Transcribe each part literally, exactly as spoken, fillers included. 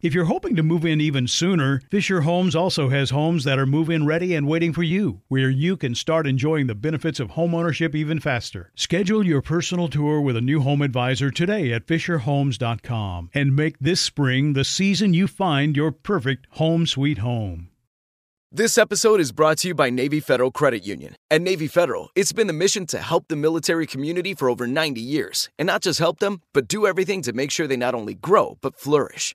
If you're hoping to move in even sooner, Fisher Homes also has homes that are move-in ready and waiting for you, where you can start enjoying the benefits of homeownership even faster. Schedule your personal tour with a new home advisor today at fisher homes dot com and make this spring the season you find your Your perfect home sweet home. This episode is brought to you by Navy Federal Credit Union. At Navy Federal, it's been the mission to help the military community for over ninety years, and not just help them, but do everything to make sure they not only grow, but flourish.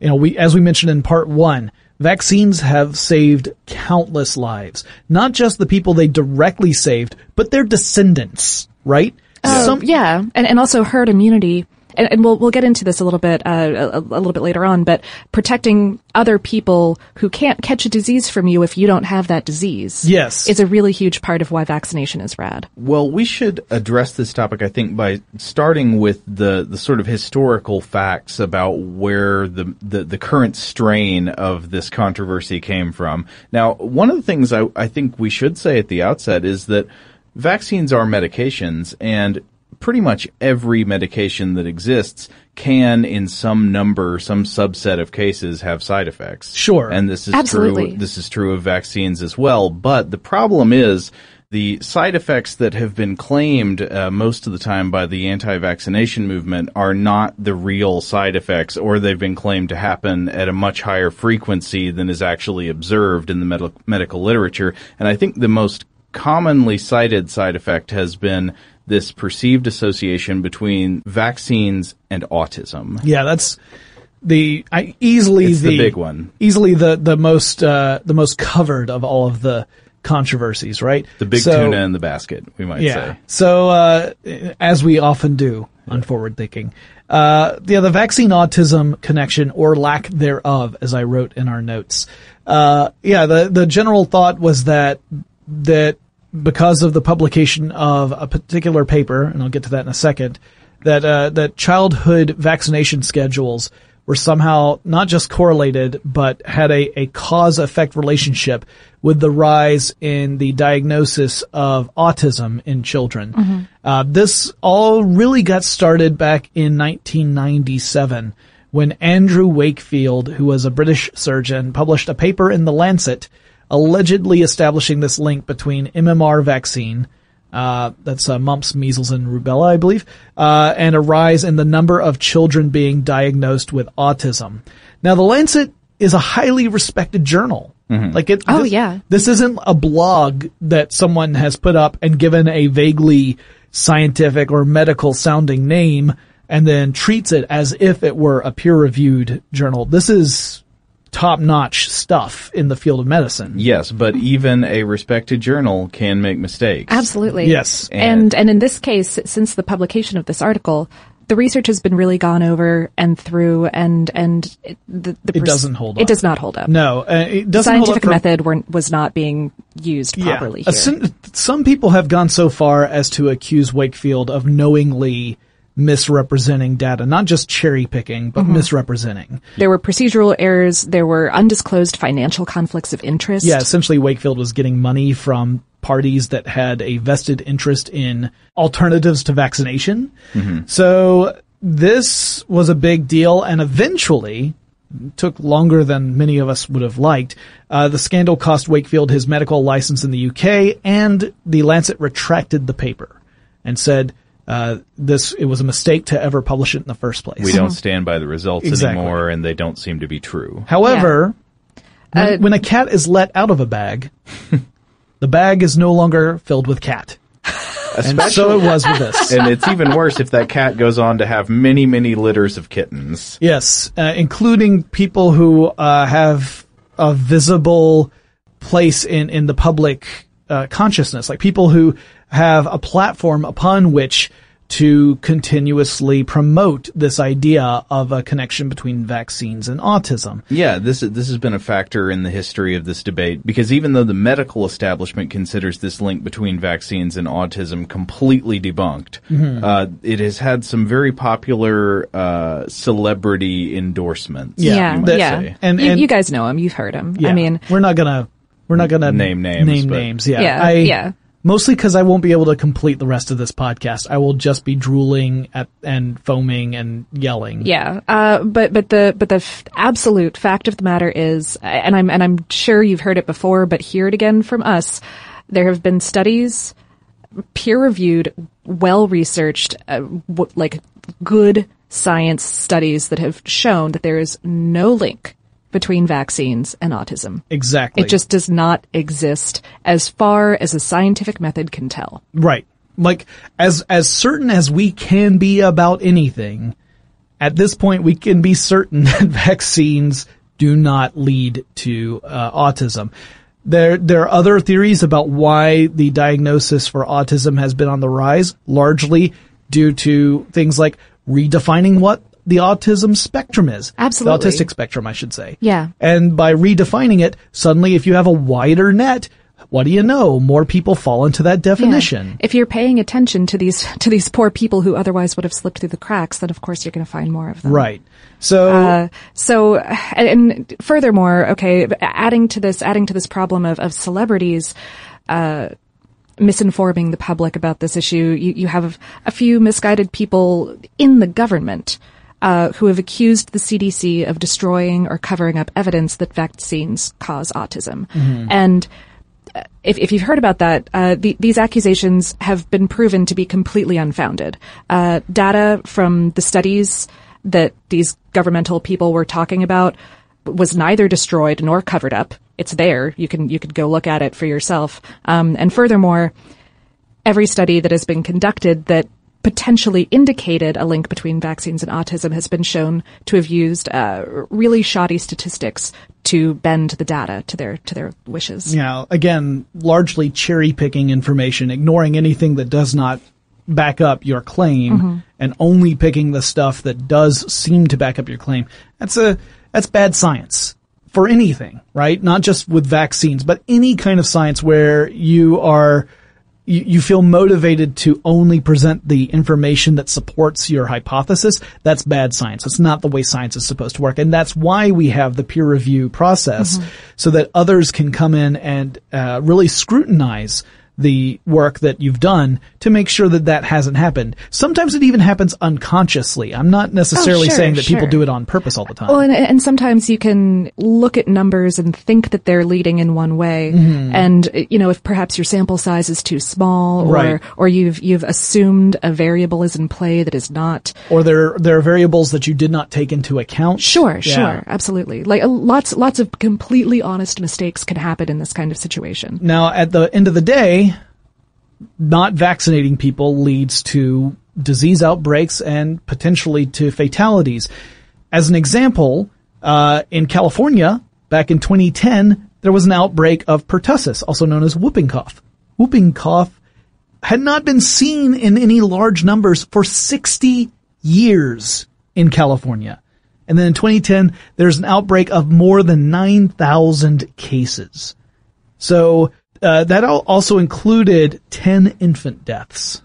you know, we as we mentioned in part one. Vaccines have saved countless lives. Not just the people they directly saved, but their descendants, right? Oh, Some- yeah. And, and also herd immunity. And, and we'll, we'll get into this a little bit, uh, a, a little bit later on, but protecting other people who can't catch a disease from you if you don't have that disease. Yes. Is a really huge part of why vaccination is rad. Well, we should address this topic, I think, by starting with the, the sort of historical facts about where the, the, the current strain of this controversy came from. Now, one of the things I, I think we should say at the outset is that vaccines are medications, and pretty much every medication that exists can, in some number, some subset of cases, have side effects. Sure. And this is Absolutely. true. This is true of vaccines as well. But the problem is the side effects that have been claimed uh, most of the time by the anti-vaccination movement are not the real side effects, or they've been claimed to happen at a much higher frequency than is actually observed in the med- medical literature. And I think the most commonly cited side effect has been this perceived association between vaccines and autism. Yeah, that's the I easily it's the, the big one. Easily the the most uh, the most covered of all of the controversies, right? The big so, tuna in the basket, we might yeah. say. So, uh, as we often do on yeah. Forward Thinking, uh, yeah, the vaccine autism connection or lack thereof, as I wrote in our notes. Uh, yeah, the the general thought was that that. because of the publication of a particular paper, and I'll get to that in a second, that uh, that childhood vaccination schedules were somehow not just correlated, but had a, a cause-effect relationship with the rise in the diagnosis of autism in children. Mm-hmm. Uh, this all really got started back in nineteen ninety-seven when Andrew Wakefield, who was a British surgeon, published a paper in The Lancet allegedly establishing this link between M M R vaccine, uh, that's uh, mumps, measles, and rubella, I believe, uh, and a rise in the number of children being diagnosed with autism. Now, The Lancet is a highly respected journal. Mm-hmm. Like it, oh, this, yeah. This isn't a blog that someone has put up and given a vaguely scientific or medical-sounding name and then treats it as if it were a peer-reviewed journal. This is top-notch stuff in the field of medicine. Yes, but even a respected journal can make mistakes. Absolutely. Yes. And, and and in this case, since the publication of this article, the research has been really gone over and through, and and it, the, the pers- it doesn't hold up. It does not hold up. No, uh, it doesn't. Scientific hold up for- method were, was not being used yeah. properly here. Some, some people have gone so far as to accuse Wakefield of knowingly misrepresenting data, not just cherry picking, but mm-hmm. misrepresenting. There were procedural errors. There were undisclosed financial conflicts of interest. Yeah, essentially Wakefield was getting money from parties that had a vested interest in alternatives to vaccination. Mm-hmm. So this was a big deal, and eventually took longer than many of us would have liked. Uh, the scandal cost Wakefield his medical license in the U K, and The Lancet retracted the paper and said, Uh, this, it was a mistake to ever publish it in the first place. We don't stand by the results exactly. anymore, and they don't seem to be true. However, yeah. uh, when, when a cat is let out of a bag, the bag is no longer filled with cat. And so it was with this. And it's even worse if that cat goes on to have many, many litters of kittens. Yes, uh, including people who uh, have a visible place in, in the public uh, consciousness, like people who have a platform upon which to continuously promote this idea of a connection between vaccines and autism. Yeah, this this has been a factor in the history of this debate, because even though the medical establishment considers this link between vaccines and autism completely debunked, mm-hmm. uh, it has had some very popular uh, celebrity endorsements. Yeah, yeah. You, might yeah. Say. And, you, and, you guys know him. You've heard him. Yeah. I mean, we're not gonna we're not gonna name names. Name names. Yeah. Yeah. I, yeah. Mostly because I won't be able to complete the rest of this podcast. I will just be drooling at, and foaming and yelling. Yeah, uh, but but the but the f- absolute fact of the matter is, and I'm and I'm sure you've heard it before, but hear it again from us. There have been studies, peer-reviewed, well-researched, uh, w- like good science studies that have shown that there is no link between vaccines and autism. Exactly. It just does not exist as far as a scientific method can tell. Right. Like, as as certain as we can be about anything, at this point we can be certain that vaccines do not lead to uh, autism. There, there are other theories about why the diagnosis for autism has been on the rise, largely due to things like redefining what the autism spectrum is. Absolutely. The autistic spectrum, I should say. Yeah. And by redefining it, suddenly if you have a wider net, what do you know? More people fall into that definition. Yeah. If you're paying attention to these to these poor people who otherwise would have slipped through the cracks, then of course you're going to find more of them. Right. So, uh, so, and furthermore, okay, adding to this, adding to this problem of of celebrities, uh, misinforming the public about this issue, you you have a few misguided people in the government Uh, who have accused the C D C of destroying or covering up evidence that vaccines cause autism. Mm-hmm. And if, if you've heard about that, uh, the, these accusations have been proven to be completely unfounded. Uh, data from the studies that these governmental people were talking about was neither destroyed nor covered up. It's there. You can, you could go look at it for yourself. Um, and furthermore, every study that has been conducted that potentially indicated a link between vaccines and autism has been shown to have used uh, really shoddy statistics to bend the data to their to their wishes. Yeah, again, largely cherry picking information, ignoring anything that does not back up your claim, mm-hmm. and only picking the stuff that does seem to back up your claim. That's a that's bad science for anything, right? Not just with vaccines, but any kind of science where you are. You feel motivated to only present the information that supports your hypothesis. That's bad science. It's not the way science is supposed to work. And that's why we have the peer review process, mm-hmm. so that others can come in and uh, really scrutinize the work that you've done to make sure that that hasn't happened. Sometimes it even happens unconsciously. I'm not necessarily oh, sure, saying that sure. people do it on purpose all the time. Well, and, and sometimes you can look at numbers and think that they're leading in one way. Mm-hmm. And, you know, if perhaps your sample size is too small, or, right. or you've, you've assumed a variable is in play that is not. Or there, there are variables that you did not take into account. Sure, yeah. sure. Absolutely. Like uh, lots, lots of completely honest mistakes can happen in this kind of situation. Now, at the end of the day, not vaccinating people leads to disease outbreaks and potentially to fatalities. As an example, uh, in California, back in twenty ten, there was an outbreak of pertussis, also known as whooping cough. Whooping cough had not been seen in any large numbers for sixty years in California. And then in twenty ten, there's an outbreak of more than nine thousand cases. So, Uh, that also included ten infant deaths,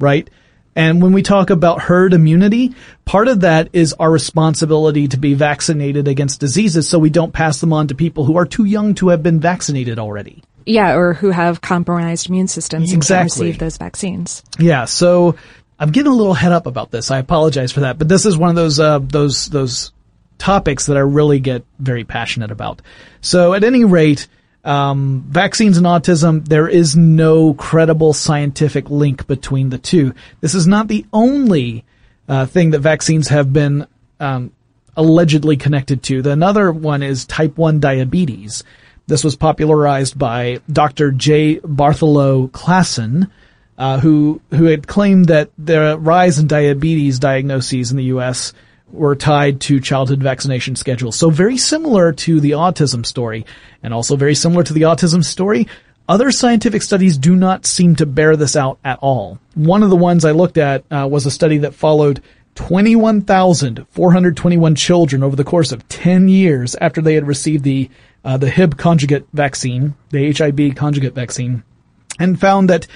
right? And when we talk about herd immunity, part of that is our responsibility to be vaccinated against diseases so we don't pass them on to people who are too young to have been vaccinated already. Yeah, or who have compromised immune systems and can't receive those vaccines. Yeah, so I'm getting a little head up about this. I apologize for that, but this is one of those uh, those those topics that I really get very passionate about. So at any rate, Um, vaccines and autism, there is no credible scientific link between the two. This is not the only uh, thing that vaccines have been um, allegedly connected to. The another one is type one diabetes. This was popularized by Doctor J. Bartholow Klassen, uh, who who had claimed that the rise in diabetes diagnoses in the U S were tied to childhood vaccination schedules. So very similar to the autism story, and also very similar to the autism story, other scientific studies do not seem to bear this out at all. One of the ones I looked at uh, was a study that followed twenty-one thousand four hundred twenty-one children over the course of ten years after they had received the uh, the H I B conjugate vaccine, the H I B conjugate vaccine, and found that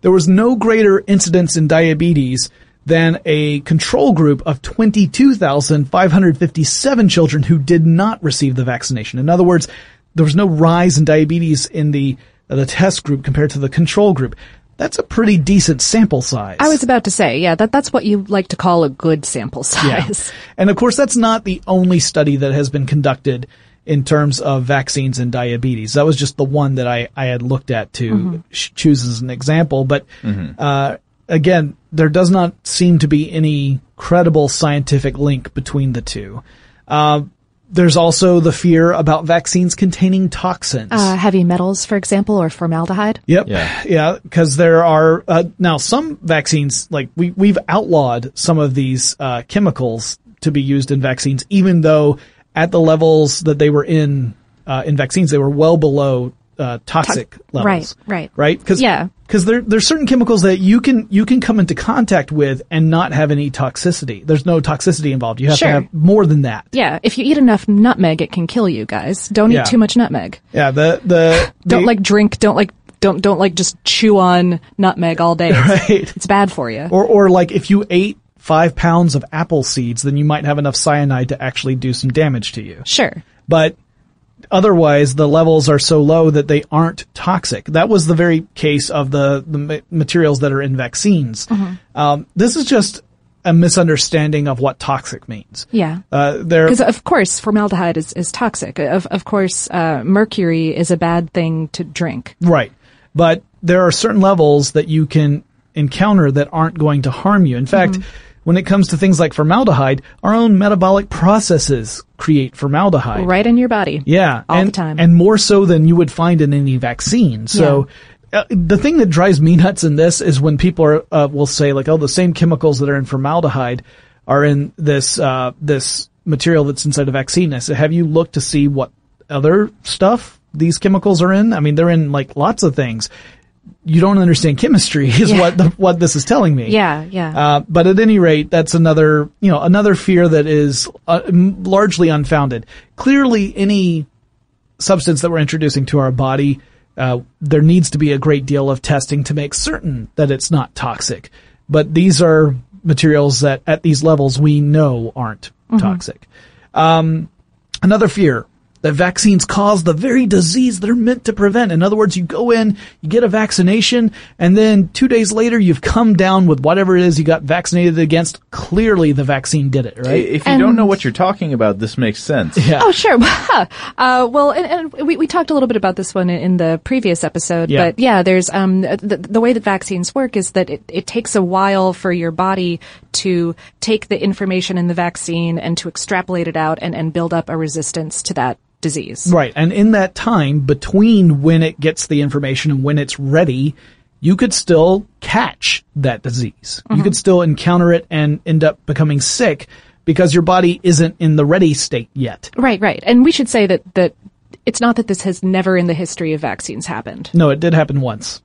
there was no greater incidence in diabetes than a control group of twenty-two thousand five hundred fifty-seven children who did not receive the vaccination. In other words, there was no rise in diabetes in the the test group compared to the control group. That's a pretty decent sample size. I was about to say, yeah, that that's what you like to call a good sample size. Yeah. And of course, that's not the only study that has been conducted in terms of vaccines and diabetes. That was just the one that I, I had looked at to mm-hmm. sh- choose as an example. But mm-hmm. uh again, there does not seem to be any credible scientific link between the two. Uh, there's also the fear about vaccines containing toxins. Uh, heavy metals, for example, or formaldehyde. Yep. Yeah. Yeah. Because there are, uh, now some vaccines, like we, we've outlawed some of these, uh, chemicals to be used in vaccines, even though at the levels that they were in, uh, in vaccines, they were well below, uh, toxic to- levels. Right. Right. Right. Because, yeah. Because there, there's certain chemicals that you can, you can come into contact with and not have any toxicity. There's no toxicity involved. You have sure. to have more than that. Yeah. If you eat enough nutmeg, it can kill you guys. Don't yeah. eat too much nutmeg. Yeah. The, the, don't the, like drink, don't like, don't, don't like just chew on nutmeg all day. Right. It's, it's bad for you. Or, or like if you ate five pounds of apple seeds, then you might have enough cyanide to actually do some damage to you. Sure. But, otherwise, the levels are so low that they aren't toxic. That was the very case of the, the ma- materials that are in vaccines. Mm-hmm. Um, this is just a misunderstanding of what toxic means. Yeah. Uh, there, because of course formaldehyde is, is toxic. Of of course, uh, mercury is a bad thing to drink. Right. But there are certain levels that you can encounter that aren't going to harm you. In fact, mm-hmm. when it comes to things like formaldehyde, our own metabolic processes create formaldehyde. Right in your body. Yeah. All and, the time. And more so than you would find in any vaccine. So yeah. uh, the thing that drives me nuts in this is when people are, uh, will say like, oh, the same chemicals that are in formaldehyde are in this, uh, this material that's inside a vaccine. I said, have you looked to see what other stuff these chemicals are in? I mean, they're in like lots of things. You don't understand chemistry is yeah. what the, what this is telling me. Yeah, yeah. Uh, but at any rate, that's another, you know, another fear that is uh, m- largely unfounded. Clearly, any substance that we're introducing to our body, uh, there needs to be a great deal of testing to make certain that it's not toxic. But these are materials that at these levels we know aren't mm-hmm. toxic. Um, another fear. That vaccines cause the very disease they're meant to prevent. In other words, you go in, you get a vaccination, and then two days later you've come down with whatever it is you got vaccinated against. Clearly the vaccine did it, right? If you and don't know what you're talking about, this makes sense. Yeah. Oh, sure. uh, well, and, and we, we talked a little bit about this one in the previous episode, yeah. but yeah, there's um the, the way that vaccines work is that it, it takes a while for your body to take the information in the vaccine and to extrapolate it out and, and build up a resistance to that disease. Right. And in that time between when it gets the information and when it's ready, you could still catch that disease. Mm-hmm. You could still encounter it and end up becoming sick because your body isn't in the ready state yet. Right, right. And we should say that, that it's not that this has never in the history of vaccines happened. No, it did happen once.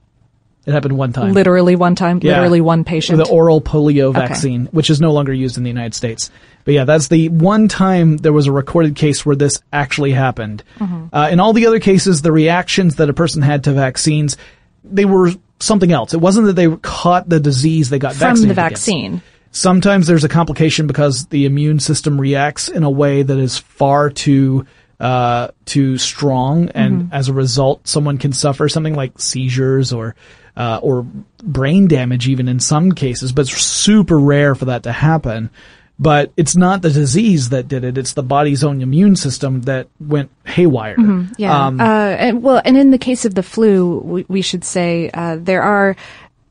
It happened one time. Literally one time. Yeah. Literally one patient. The oral polio vaccine, okay. which is no longer used in the United States. But yeah, that's the one time there was a recorded case where this actually happened. Mm-hmm. Uh, in all the other cases, the reactions that a person had to vaccines, they were something else. It wasn't that they caught the disease they got From vaccinated From the vaccine. Against. Sometimes there's a complication because the immune system reacts in a way that is far too uh too strong, and mm-hmm. as a result, someone can suffer something like seizures or Uh, or brain damage even in some cases, but it's super rare for that to happen. But it's not the disease that did it. It's the body's own immune system that went haywire. Mm-hmm, yeah. Um, uh, and, well, and in the case of the flu, we, we should say uh, there are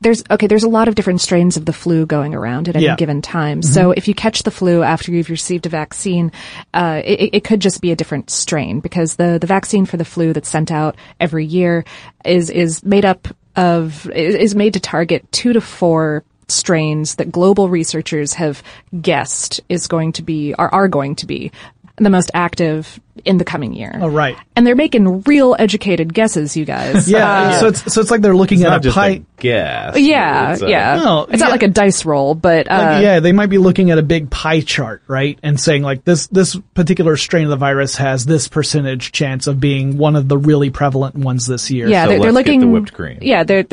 There's, okay, there's a lot of different strains of the flu going around at any yeah. given time. Mm-hmm. So if you catch the flu after you've received a vaccine, uh, it, it could just be a different strain because the, the vaccine for the flu that's sent out every year is, is made up of, is made to target two to four strains that global researchers have guessed is going to be, or are going to be the most active in the coming year. Oh, right. And they're making real educated guesses, you guys. yeah. Uh, so it's, so it's like they're looking it's at not a just pie. A guess. Yeah. It's yeah. A, no, it's yeah. not like a dice roll, but, uh. Like, yeah. They might be looking at a big pie chart, right? And saying like this, this particular strain of the virus has this percentage chance of being one of the really prevalent ones this year. Yeah. So they're, let's they're looking. Get the whipped cream. Yeah. They're.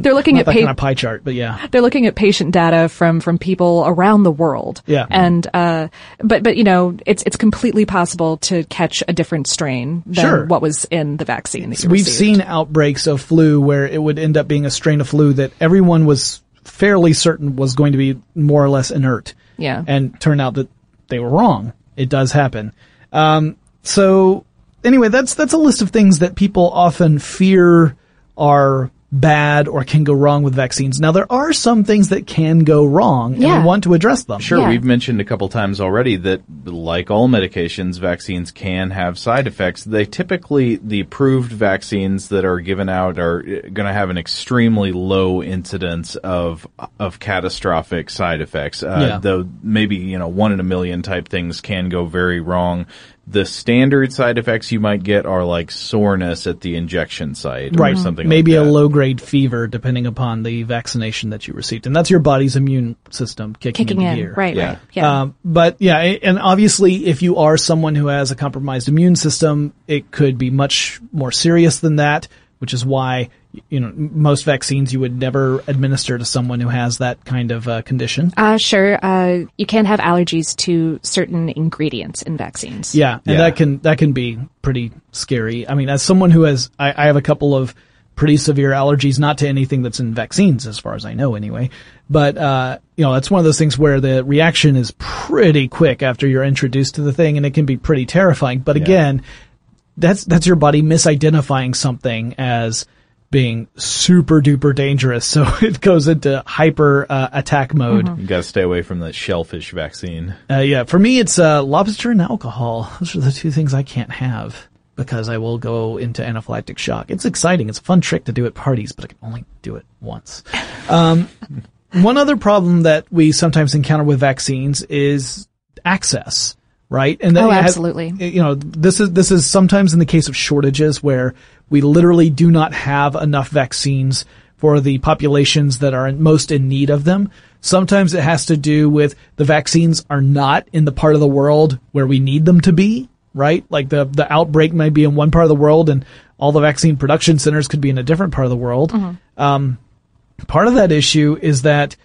They're looking at that pa- kind of pie chart, but yeah, they're looking at patient data from from people around the world. Yeah, and uh, but but you know, it's it's completely possible to catch a different strain than sure. what was in the vaccine that you We've received. Seen outbreaks of flu where it would end up being a strain of flu that everyone was fairly certain was going to be more or less inert. Yeah, and turned out that they were wrong. It does happen. Um, so anyway, that's that's a list of things that people often fear are bad or can go wrong with vaccines. Now, there are some things that can go wrong, yeah. and we want to address them. Sure, yeah. We've mentioned a couple times already that, like all medications, vaccines can have side effects. They typically, the approved vaccines that are given out are going to have an extremely low incidence of of catastrophic side effects. Uh, yeah. Though maybe, you know, one in a million type things can go very wrong. The standard side effects you might get are like soreness at the injection site, right. or something Maybe like that. Maybe a low-grade fever, depending upon the vaccination that you received. And that's your body's immune system kicking, kicking in, in gear. Right, yeah. right. Yeah. Um, but, yeah, and obviously if you are someone who has a compromised immune system, it could be much more serious than that, which is why you know most vaccines you would never administer to someone who has that kind of uh, condition. Uh, sure. Uh, you can have allergies to certain ingredients in vaccines. Yeah, and yeah. that can that can be pretty scary. I mean, as someone who has, I, I have a couple of pretty severe allergies, not to anything that's in vaccines, as far as I know, anyway. But uh, you know, that's one of those things where the reaction is pretty quick after you're introduced to the thing, and it can be pretty terrifying. But yeah. again. That's that's your body misidentifying something as being super duper dangerous, so it goes into hyper uh, attack mode. Mm-hmm. You gotta stay away from the shellfish vaccine. Uh, yeah, for me it's uh, lobster and alcohol. Those are the two things I can't have because I will go into anaphylactic shock. It's exciting. It's a fun trick to do at parties, but I can only do it once. Um, one other problem that we sometimes encounter with vaccines is access. Right? And oh, absolutely. Has, you know, this is, this is sometimes in the case of shortages where we literally do not have enough vaccines for the populations that are most in need of them. Sometimes it has to do with the vaccines are not in the part of the world where we need them to be, right? Like the, the outbreak might be in one part of the world and all the vaccine production centers could be in a different part of the world. Mm-hmm. Um, part of that issue is that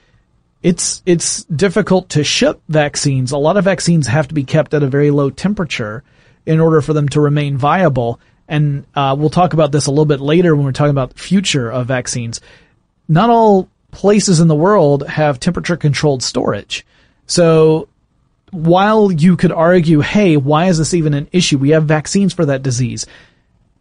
It's it's difficult to ship vaccines. A lot of vaccines have to be kept at a very low temperature in order for them to remain viable. And uh, we'll talk about this a little bit later when we're talking about the future of vaccines. Not all places in the world have temperature-controlled storage. So while you could argue, hey, why is this even an issue? We have vaccines for that disease.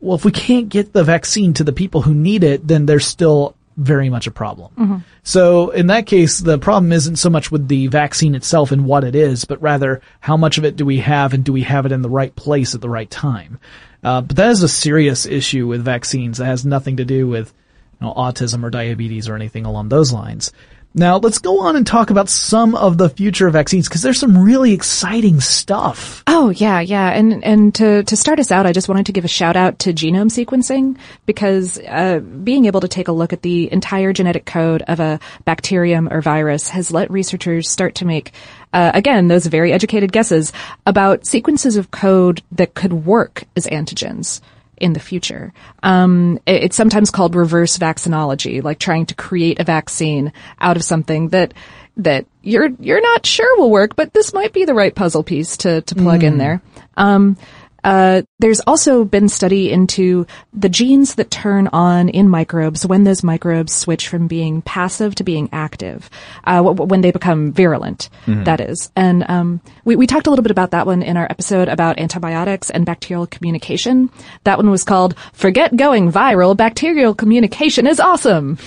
Well, if we can't get the vaccine to the people who need it, then there's still very much a problem. Mm-hmm. So in that case, the problem isn't so much with the vaccine itself and what it is, but rather how much of it do we have and do we have it in the right place at the right time? Uh, but that is a serious issue with vaccines that has nothing to do with you know, autism or diabetes or anything along those lines. Now let's go on and talk about some of the future vaccines because there's some really exciting stuff. Oh yeah, yeah, and and to to start us out, I just wanted to give a shout out to genome sequencing because uh being able to take a look at the entire genetic code of a bacterium or virus has let researchers start to make uh again those very educated guesses about sequences of code that could work as antigens in the future. Um, it, it's sometimes called reverse vaccinology, like trying to create a vaccine out of something that that you're you're not sure will work, but this might be the right puzzle piece to to plug mm. in there. Um, uh, there's also been study into the genes that turn on in microbes when those microbes switch from being passive to being active, uh, w- w- when they become virulent, mm-hmm. that is. And um, we, we talked a little bit about that one in our episode about antibiotics and bacterial communication. That one was called Forget Going Viral, Bacterial Communication is Awesome.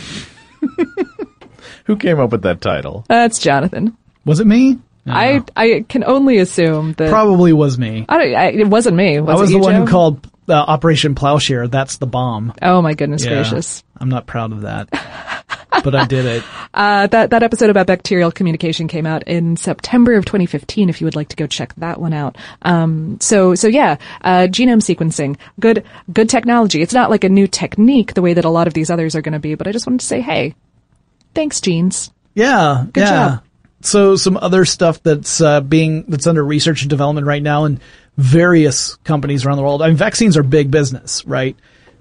Who came up with that title? That's Jonathan. Was it me? I, I can only assume that... Probably was me. I, I, it wasn't me. Was I was it you, the one Joe? Who called uh, Operation Plowshare, that's the bomb. Oh my goodness yeah, gracious. I'm not proud of that, but I did it. Uh, that, that episode about bacterial communication came out in September of twenty fifteen, if you would like to go check that one out. Um, so, so yeah, uh, genome sequencing, good, good technology. It's not like a new technique the way that a lot of these others are going to be, but I just wanted to say, hey, thanks, genes. Yeah. Good yeah. job. So some other stuff that's uh, being that's under research and development right now in various companies around the world. I mean, vaccines are big business, right?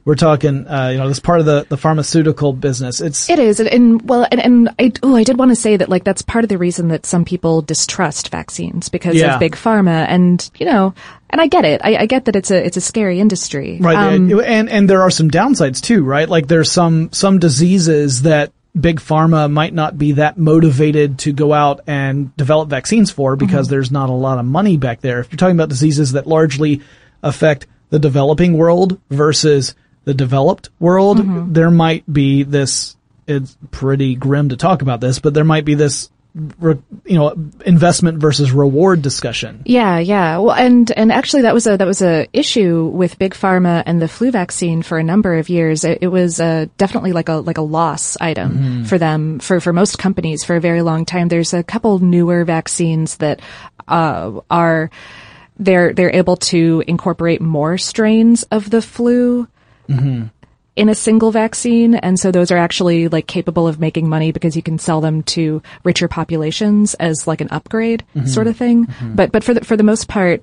We're talking, uh, you know, this part of the, the pharmaceutical business. It's it is, and, and well, and, and I oh, I did want to say that like that's part of the reason that some people distrust vaccines because yeah. of big pharma, and you know, and I get it, I, I get that it's a it's a scary industry, right? Um, and and there are some downsides too, right? Like there's some some diseases that big pharma might not be that motivated to go out and develop vaccines for because mm-hmm. there's not a lot of money back there. If you're talking about diseases that largely affect the developing world versus the developed world, mm-hmm. there might be this, it's pretty grim to talk about this, but there might be this, you know, investment versus reward discussion. Yeah, yeah. Well, and, and actually that was a, that was a issue with big pharma and the flu vaccine for a number of years. It, it was uh, definitely like a, like a loss item mm-hmm. for them, for, for most companies for a very long time. There's a couple newer vaccines that, uh, are, they're, they're able to incorporate more strains of the flu Mm-hmm. in a single vaccine, and so those are actually like capable of making money because you can sell them to richer populations as like an upgrade mm-hmm. sort of thing. Mm-hmm. But but for the, for the most part,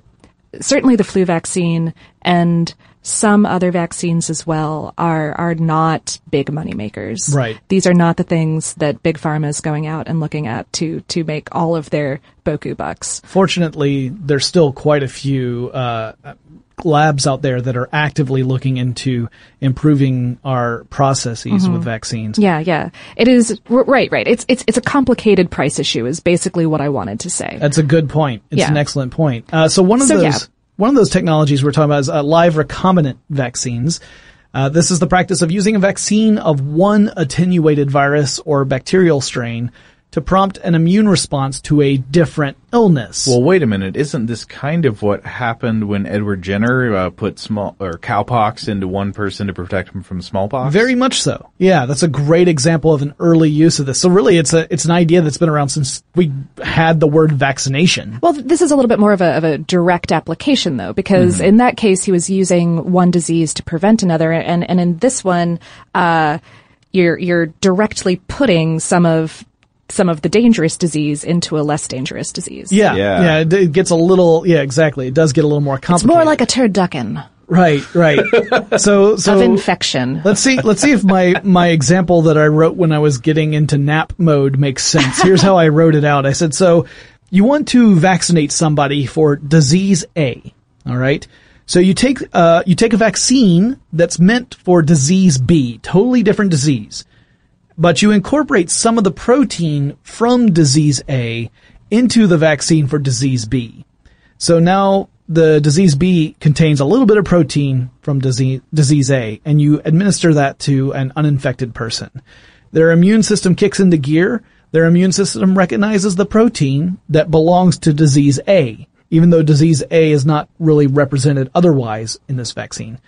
certainly the flu vaccine and some other vaccines as well are are not big money makers. Right. These are not the things that big pharma is going out and looking at to to make all of their boku bucks. Fortunately, there's still quite a few Uh, labs out there that are actively looking into improving our processes mm-hmm. with vaccines. Yeah, yeah. It is right, right. It's it's it's a complicated price issue is basically what I wanted to say. That's a good point. It's yeah. an excellent point. Uh, so one of so, those yeah. one of those technologies we're talking about is uh, live recombinant vaccines. Uh, this is the practice of using a vaccine of one attenuated virus or bacterial strain to prompt an immune response to a different illness. Well, wait a minute. Isn't this kind of what happened when Edward Jenner uh, put small or cowpox into one person to protect him from smallpox? Very much so. Yeah, that's a great example of an early use of this. So really, it's a it's an idea that's been around since we had the word vaccination. Well, this is a little bit more of a of a direct application, though, because mm-hmm. in that case, he was using one disease to prevent another, and and in this one, uh, you're you're directly putting some of some of the dangerous disease into a less dangerous disease. Yeah. Yeah. yeah it, it gets a little, yeah, exactly. It does get a little more complicated. It's more like a turducken. Right, right. So, so. Of infection. Let's see, let's see if my, my example that I wrote when I was getting into nap mode makes sense. Here's how I wrote it out. I said, so you want to vaccinate somebody for disease A. All right. So you take, uh, you take a vaccine that's meant for disease B, totally different disease. But you incorporate some of the protein from disease A into the vaccine for disease B. So now the disease B contains a little bit of protein from disease, disease A, and you administer that to an uninfected person. Their immune system kicks into gear. Their immune system recognizes the protein that belongs to disease A, even though disease A is not really represented otherwise in this vaccine.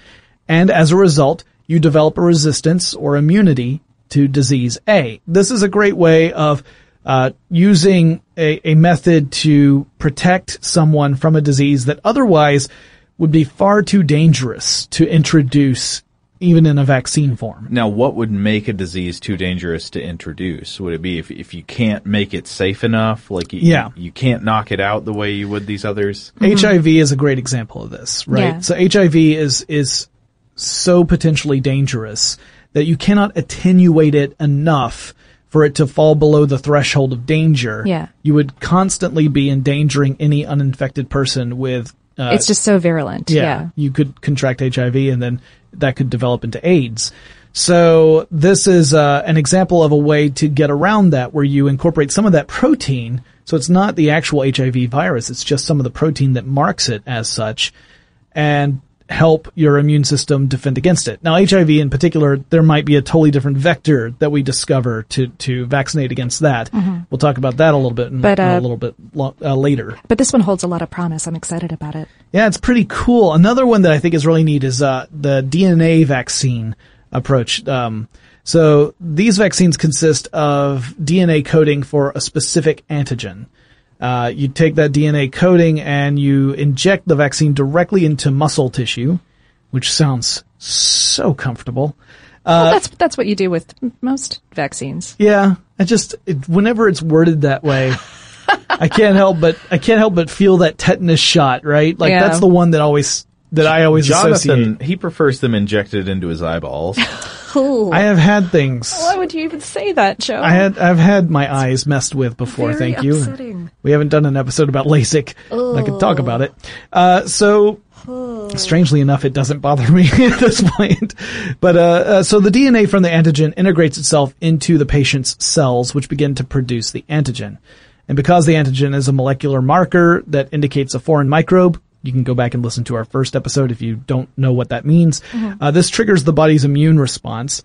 And as a result, you develop a resistance or immunity to disease A. This is a great way of uh using a, a method to protect someone from a disease that otherwise would be far too dangerous to introduce even in a vaccine form. Now, what would make a disease too dangerous to introduce? Would it be if if you can't make it safe enough? Like you, yeah. you, you can't knock it out the way you would these others? Mm-hmm. H I V is a great example of this, right? Yeah. So H I V is is so potentially dangerous that you cannot attenuate it enough for it to fall below the threshold of danger. Yeah. You would constantly be endangering any uninfected person with... Uh, it's just so virulent. Yeah, yeah. You could contract H I V and then that could develop into AIDS. So this is uh, an example of a way to get around that where you incorporate some of that protein. So it's not the actual H I V virus. It's just some of the protein that marks it as such. And help your immune system defend against it. Now, H I V in particular, there might be a totally different vector that we discover to to vaccinate against that. Mm-hmm. We'll talk about that a little bit in, but, uh, in a little bit lo- uh, later. But this one holds a lot of promise. I'm excited about it. Yeah, it's pretty cool. Another one that I think is really neat is uh, the D N A vaccine approach. Um, so these vaccines consist of D N A coding for a specific antigen. Uh, you take that D N A coding and you inject the vaccine directly into muscle tissue, which sounds so comfortable. Uh, well, that's, that's what you do with most vaccines. Yeah. I just, it, whenever it's worded that way, I can't help but, I can't help but feel that tetanus shot, right? Like yeah. that's the one that always that I always Jonathan, associate. Jonathan, he prefers them injected into his eyeballs. I have had things. Why would you even say that, Joe? I had, I've had my eyes messed with before, Very thank you. Upsetting. We haven't done an episode about LASIK. Oh. I could talk about it. Uh, so... Strangely enough, it doesn't bother me at this point. But uh, uh so the D N A from the antigen integrates itself into the patient's cells, which begin to produce the antigen. And because the antigen is a molecular marker that indicates a foreign microbe, you can go back and listen to our first episode if you don't know what that means. Mm-hmm. Uh, this triggers the body's immune response.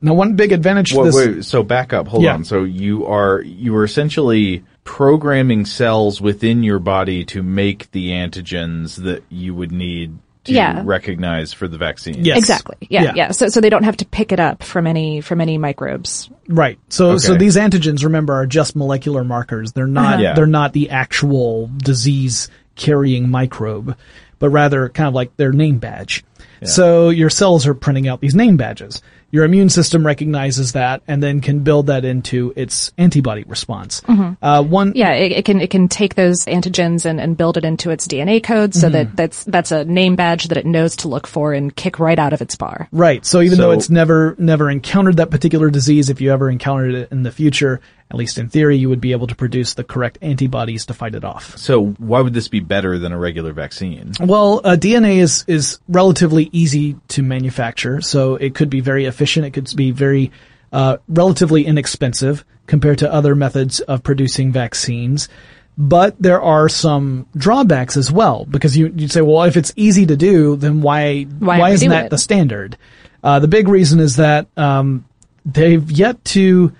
Now, one big advantage to wait, this... Wait, so back up. Hold yeah. on. So you are you are essentially... programming cells within your body to make the antigens that you would need to yeah. recognize for the vaccine. Yes. Exactly. Yeah, yeah. Yeah. So so they don't have to pick it up from any from any microbes. Right. So okay. so these antigens, remember, are just molecular markers. They're not uh-huh. yeah. they're not the actual disease carrying microbe, but rather kind of like their name badge. Yeah. So your cells are printing out these name badges. Your immune system recognizes that and then can build that into its antibody response. Mm-hmm. Uh, one, yeah, it, it can it can take those antigens and, and build it into its D N A code so mm-hmm. that that's that's a name badge that it knows to look for and kick right out of its bar. Right. So even so, though it's never never encountered that particular disease, if you ever encountered it in the future, at least in theory, you would be able to produce the correct antibodies to fight it off. So why would this be better than a regular vaccine? Well, uh, D N A is is relatively easy to manufacture, so it could be very efficient. It could be very uh, relatively inexpensive compared to other methods of producing vaccines. But there are some drawbacks as well, because you, you'd say, well, if it's easy to do, then why why, why isn't that it? the standard? Uh, the big reason is that um, they've yet to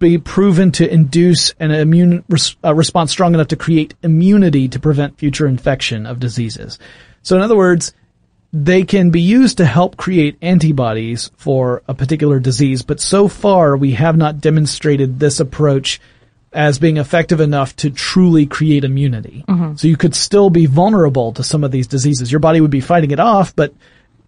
be proven to induce an immune res- uh, response strong enough to create immunity to prevent future infection of diseases. So in other words, they can be used to help create antibodies for a particular disease, but so far we have not demonstrated this approach as being effective enough to truly create immunity. Mm-hmm. So you could still be vulnerable to some of these diseases. Your body would be fighting it off, but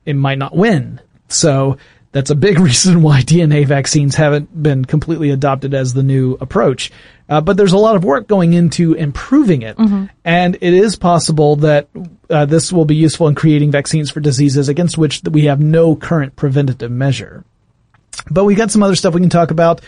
it might not win. So that's a big reason why D N A vaccines haven't been completely adopted as the new approach. Uh, but there's a lot of work going into improving it. Mm-hmm. And it is possible that uh, this will be useful in creating vaccines for diseases against which we have no current preventative measure. But we got some other stuff we can talk about.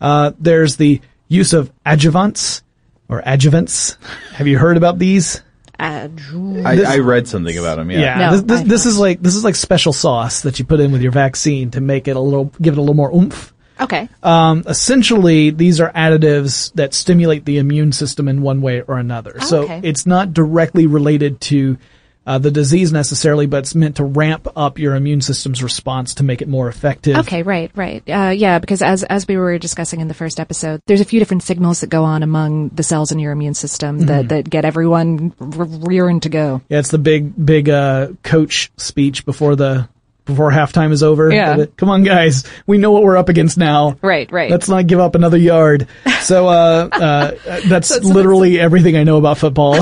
Uh, there's the use of adjuvants or adjuvants. Have you heard about these? Adju- I, this, I read something about them. Yeah, yeah. No, this, this, this is like this is like special sauce that you put in with your vaccine to make it a little, give it a little more oomph. Okay. Um, essentially, these are additives that stimulate the immune system in one way or another. Oh, so okay. It's not directly related to uh, the disease necessarily, but it's meant to ramp up your immune system's response to make it more effective. Okay, right, right. Uh, yeah, because as as we were discussing in the first episode, there's a few different signals that go on among the cells in your immune system that, mm-hmm. that get everyone re- rearing to go. Yeah, it's the big, big uh, coach speech before the... before halftime is over. Yeah. Come on, guys. We know what we're up against now. Right, right. Let's not give up another yard. So uh, uh, that's so, so literally that's... everything I know about football.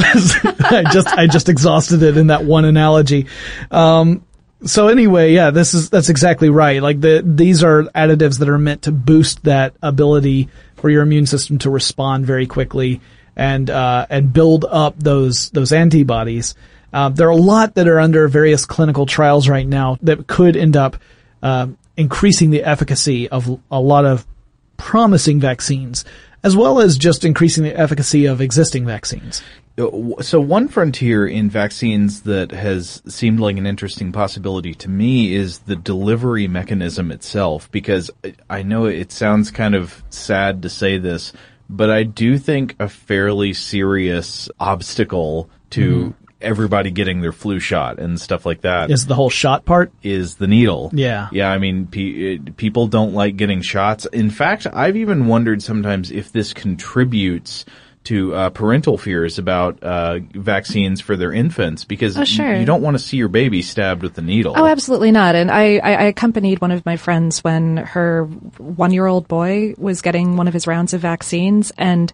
I just I just exhausted it in that one analogy. Um, so anyway, yeah, this is that's exactly right. Like the these are additives that are meant to boost that ability for your immune system to respond very quickly and uh, and build up those those antibodies. Uh, there are a lot that are under various clinical trials right now that could end up uh, increasing the efficacy of a lot of promising vaccines, as well as just increasing the efficacy of existing vaccines. So one frontier in vaccines that has seemed like an interesting possibility to me is the delivery mechanism itself, because I know it sounds kind of sad to say this, but I do think a fairly serious obstacle to mm. everybody getting their flu shot and stuff like that is the whole shot part is the needle. Yeah. Yeah. I mean, pe- it, people don't like getting shots. In fact, I've even wondered sometimes if this contributes to uh, parental fears about uh, vaccines for their infants, because oh, sure. you, you don't want to see your baby stabbed with a needle. Oh, absolutely not. And I, I, I accompanied one of my friends when her one-year-old boy was getting one of his rounds of vaccines, and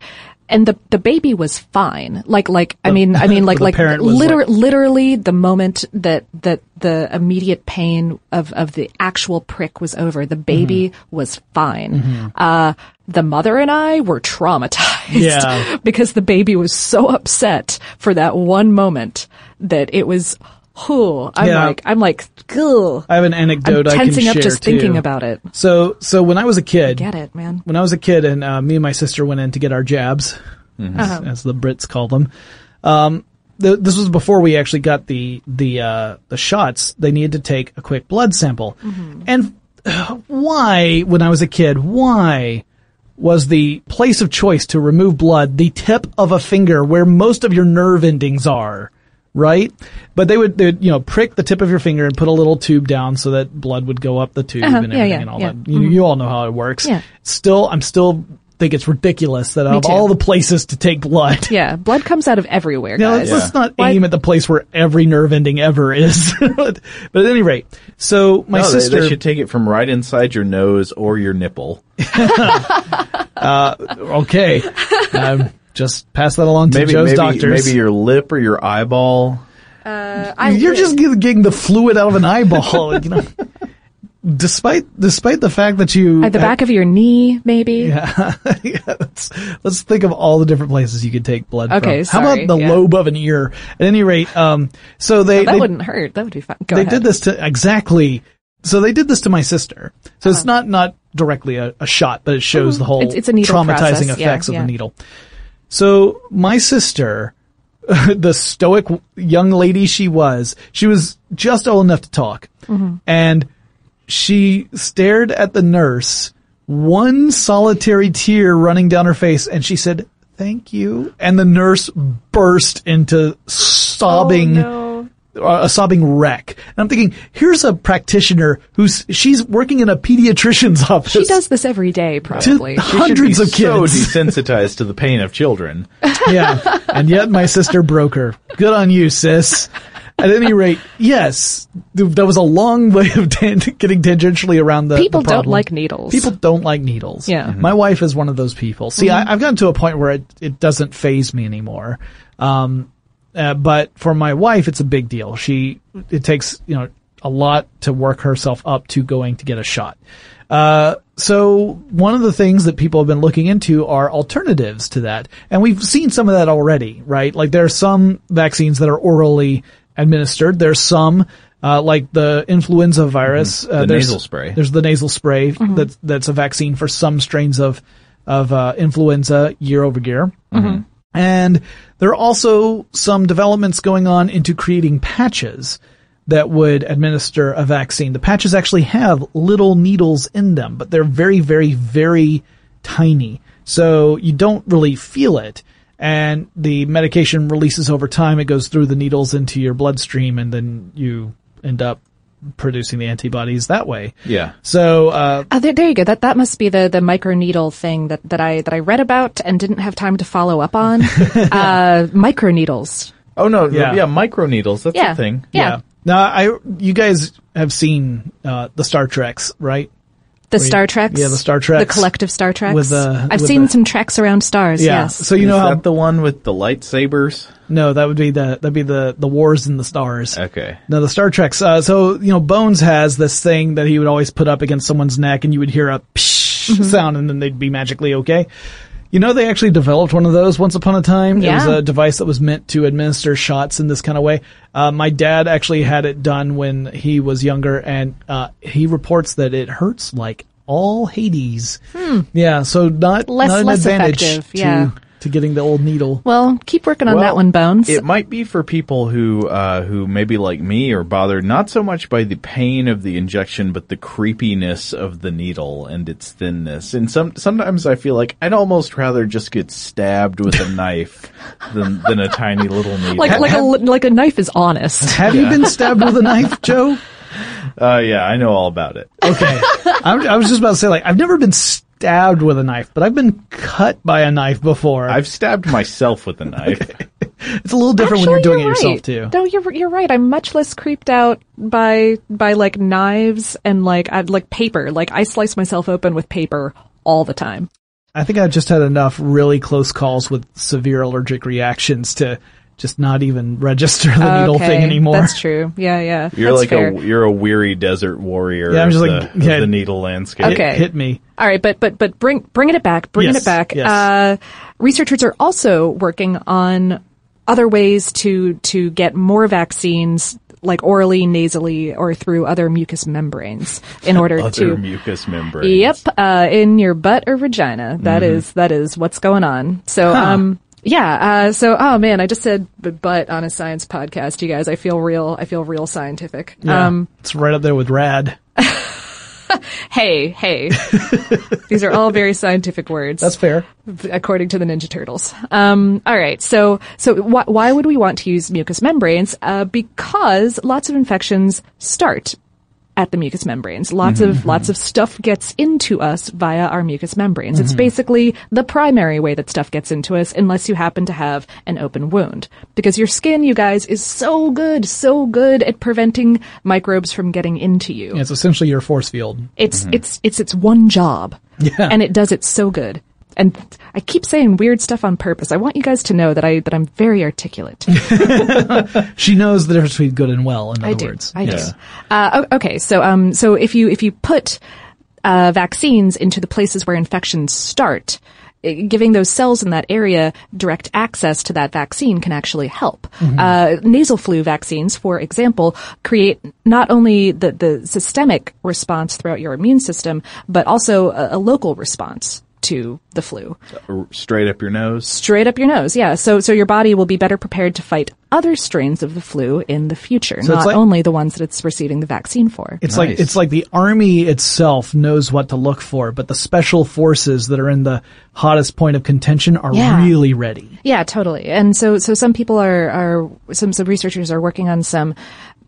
And the, the baby was fine. Like, like, I mean, I mean, like, like, liter- like, literally the moment that, that the immediate pain of, of the actual prick was over, the baby mm-hmm. was fine. Mm-hmm. Uh, the mother and I were traumatized yeah. because the baby was so upset for that one moment that it was whew, I'm yeah. like, I'm like, ugh. I have an anecdote I can share, I'm tensing up just too. thinking about it. So, so when I was a kid, I get it, man. When I was a kid, and uh, me and my sister went in to get our jabs, mm-hmm. as, uh-huh. as the Brits call them. Um, th- this was before we actually got the the uh, the shots. They needed to take a quick blood sample, mm-hmm. and uh, why, when I was a kid, why? was the place of choice to remove blood the tip of a finger where most of your nerve endings are, right? But they would, they would, you know, prick the tip of your finger and put a little tube down so that blood would go up the tube uh-huh. and everything yeah, yeah, and all yeah. that. You, mm-hmm. you all know how it works. Yeah. Still, I'm still think it's ridiculous that out of all the places to take blood. Yeah, blood comes out of everywhere, guys. Now, let's yeah. not Why? aim at the place where every nerve ending ever is. But at any rate, so my no, sister... They, they should take it from right inside your nose or your nipple. uh, okay. Um, just pass that along to maybe, Joe's maybe, doctors. Maybe your lip or your eyeball. Uh, I You're would. just getting the fluid out of an eyeball, you know. Despite despite the fact that you... At the back uh, of your knee, maybe? Yeah. yeah let's, let's think of all the different places you could take blood okay, from. Okay, sorry. How about the yeah. lobe of an ear? At any rate, um, so they... No, that they, wouldn't hurt. That would be fun. Go They ahead. did this to... Exactly. So they did this to my sister. So uh-huh. it's not, not directly a, a shot, but it shows mm-hmm. the whole it's, it's a needle traumatizing process. effects yeah, of yeah. the needle. So my sister, the stoic young lady she was, she was just old enough to talk. Mm-hmm. And... She stared at the nurse, one solitary tear running down her face, and she said, "Thank you." And the nurse burst into sobbing, oh, no. uh, a sobbing wreck. And I'm thinking, here's a practitioner who's, she's working in a pediatrician's office. She does this every day, probably. To she hundreds should be of kids. So desensitized to the pain of children. Yeah. And yet my sister broke her. Good on you, sis. At any rate, yes, that was a long way of t- getting tangentially around the People the problem. don't like needles. People don't like needles. Yeah. Mm-hmm. My wife is one of those people. See, mm-hmm. I, I've gotten to a point where it, it doesn't faze me anymore. Um, uh, but for my wife, it's a big deal. She, it takes, you know, a lot to work herself up to going to get a shot. Uh, so one of the things that people have been looking into are alternatives to that. And we've seen some of that already, right? Like there are some vaccines that are orally administered. There's some, uh, like the influenza virus. Mm-hmm. The uh, nasal spray. There's the nasal spray mm-hmm. that's, that's a vaccine for some strains of, of, uh, influenza year over year. Mm-hmm. And there are also some developments going on into creating patches that would administer a vaccine. The patches actually have little needles in them, but they're very, very, very tiny. So you don't really feel it. And the medication releases over time. It goes through the needles into your bloodstream, and then you end up producing the antibodies that way. Yeah. So uh, oh, there, there you go. That that must be the the microneedle thing that, that I that I read about and didn't have time to follow up on. yeah. uh, microneedles. Oh no! Yeah, yeah microneedles. That's yeah. the thing. Yeah. yeah. Now I, you guys have seen uh, the Star Treks, right? The Wait, Star Treks? Yeah, the Star Treks. The collective Star Treks. With, uh, I've with seen the, some treks around stars, yeah. yes. So you Is know that how, the one with the lightsabers? No, that would be the that'd be the, the wars in the stars. Okay. No, the Star Treks. Uh, so, you know, Bones has this thing that he would always put up against someone's neck and you would hear a psh mm-hmm. sound and then they'd be magically okay. You know, they actually developed one of those once upon a time. Yeah. It was a device that was meant to administer shots in this kind of way. Uh, my dad actually had it done when he was younger, and uh, he reports that it hurts like all Hades. Hmm. Yeah, so not, less, not an less advantage effective, to, yeah. to getting the old needle. Well, keep working on well, that one, Bones. It might be for people who uh, who maybe like me are bothered not so much by the pain of the injection, but the creepiness of the needle and its thinness. And some sometimes I feel like I'd almost rather just get stabbed with a knife than than a tiny little needle. Like like a like a knife is honest. Have yeah. you been stabbed with a knife, Joe? Uh, yeah, I know all about it. Okay, I'm, I was just about to say like I've never been stabbed. Stabbed with a knife, but I've been cut by a knife before. I've stabbed myself with a knife. Okay. It's a little different Actually, when you're doing you're right. it yourself, too. No, you're you're right. I'm much less creeped out by by like knives and like I'd, like paper. Like I slice myself open with paper all the time. I think I've just had enough really close calls with severe allergic reactions to just not even register the okay, needle thing anymore. That's true. Yeah, yeah. You're that's like fair. a you're a weary desert warrior. Yeah, I'm just of like the, yeah, of the needle landscape. Okay, it hit me. All right, but but but bring bringing it back, bringing yes, it back. Yes. Uh, researchers are also working on other ways to to get more vaccines like orally, nasally, or through other mucous membranes in order other to... Other mucous membranes. Yep. Uh, in your butt or vagina. That mm-hmm. is, that is what's going on. So, huh. um... Yeah, uh, so, oh man, I just said butt on a science podcast, you guys. I feel real, I feel real scientific. Yeah, um, it's right up there with rad. hey, hey. These are all very scientific words. That's fair. According to the Ninja Turtles. Um, all right, so, so wh- why would we want to use mucous membranes? Uh, because lots of infections start at the mucous membranes. Lots mm-hmm. of, lots of stuff gets into us via our mucous membranes. Mm-hmm. It's basically the primary way that stuff gets into us, unless you happen to have an open wound. Because your skin, you guys, is so good, so good at preventing microbes from getting into you. Yeah, it's essentially your force field. It's, mm-hmm. it's, it's its one job. Yeah. And it does it so good. And I keep saying weird stuff on purpose. I want you guys to know that I, that I'm very articulate. She knows the difference between good and well, in other I do, words. I yeah. do. Uh, okay. So, um, so if you, if you put, uh, vaccines into the places where infections start, giving those cells in that area direct access to that vaccine can actually help. Mm-hmm. Uh, nasal flu vaccines, for example, create not only the, the systemic response throughout your immune system, but also a, a local response to the flu. Straight up your nose? Straight up your nose, yeah. So so your body will be better prepared to fight other strains of the flu in the future, so not like, only the ones that it's receiving the vaccine for. It's nice. like it's like the army itself knows what to look for, but the special forces that are in the hottest point of contention are yeah. really ready. Yeah, totally. And so so some people are, are some some researchers are working on some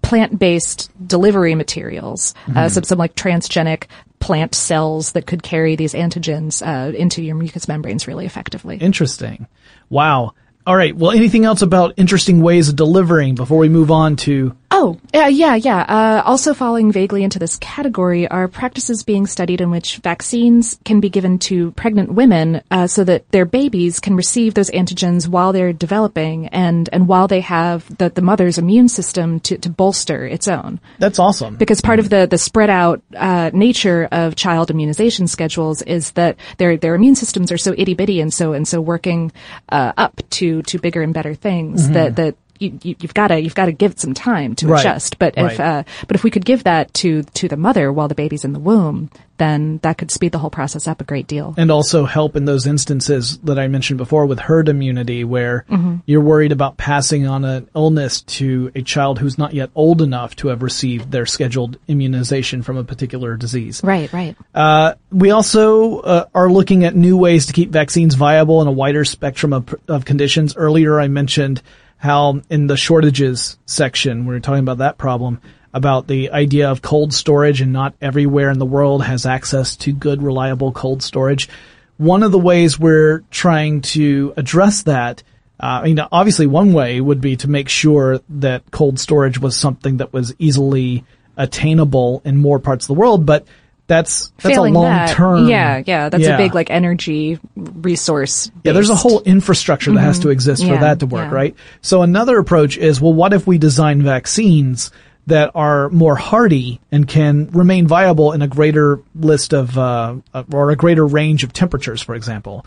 plant-based delivery materials, mm-hmm. uh, some some like transgenic plant cells that could carry these antigens uh, into your mucous membranes really effectively. Interesting. Wow. All right. Well, anything else about interesting ways of delivering before we move on to? Oh, uh, yeah, yeah. Uh, also falling vaguely into this category are practices being studied in which vaccines can be given to pregnant women uh, so that their babies can receive those antigens while they're developing and, and while they have the, the mother's immune system to, to bolster its own. That's awesome. Because part of the, the spread out uh, nature of child immunization schedules is that their their immune systems are so itty-bitty and so and so working uh, up to, to bigger and better things mm-hmm. that, that You, you, you've got to you've got to give it some time to right. adjust. But right. if uh, but if we could give that to to the mother while the baby's in the womb, then that could speed the whole process up a great deal. And also help in those instances that I mentioned before with herd immunity, where mm-hmm. you're worried about passing on an illness to a child who's not yet old enough to have received their scheduled immunization from a particular disease. Right, right. Uh, we also uh, are looking at new ways to keep vaccines viable in a wider spectrum of, of conditions. Earlier I mentioned how in the shortages section, we were talking about that problem, about the idea of cold storage and not everywhere in the world has access to good, reliable cold storage. One of the ways we're trying to address that, uh, I mean, obviously one way would be to make sure that cold storage was something that was easily attainable in more parts of the world, but That's that's Failing a long that, term. Yeah, yeah. That's yeah. a big like energy resource. Yeah, there's a whole infrastructure that mm-hmm. has to exist yeah, for that to work, yeah. right? So another approach is, well, what if we design vaccines that are more hardy and can remain viable in a greater list of uh, or a greater range of temperatures, for example?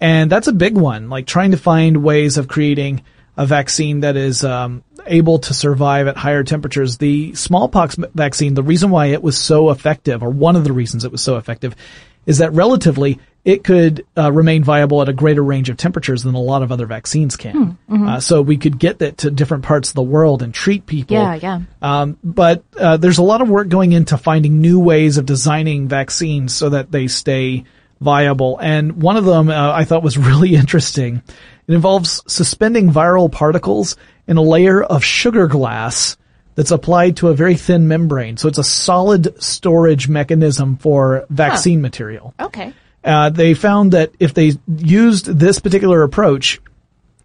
And that's a big one. Like trying to find ways of creating a vaccine that is um able to survive at higher temperatures. The smallpox vaccine, the reason why it was so effective, or one of the reasons it was so effective, is that relatively it could uh, remain viable at a greater range of temperatures than a lot of other vaccines can. Mm-hmm. Uh, so we could get that to different parts of the world and treat people. Yeah, yeah. Um, but uh, there's a lot of work going into finding new ways of designing vaccines so that they stay viable. And one of them uh, I thought was really interesting. It involves suspending viral particles in a layer of sugar glass that's applied to a very thin membrane. So it's a solid storage mechanism for vaccine huh. material. Okay. Uh, they found that if they used this particular approach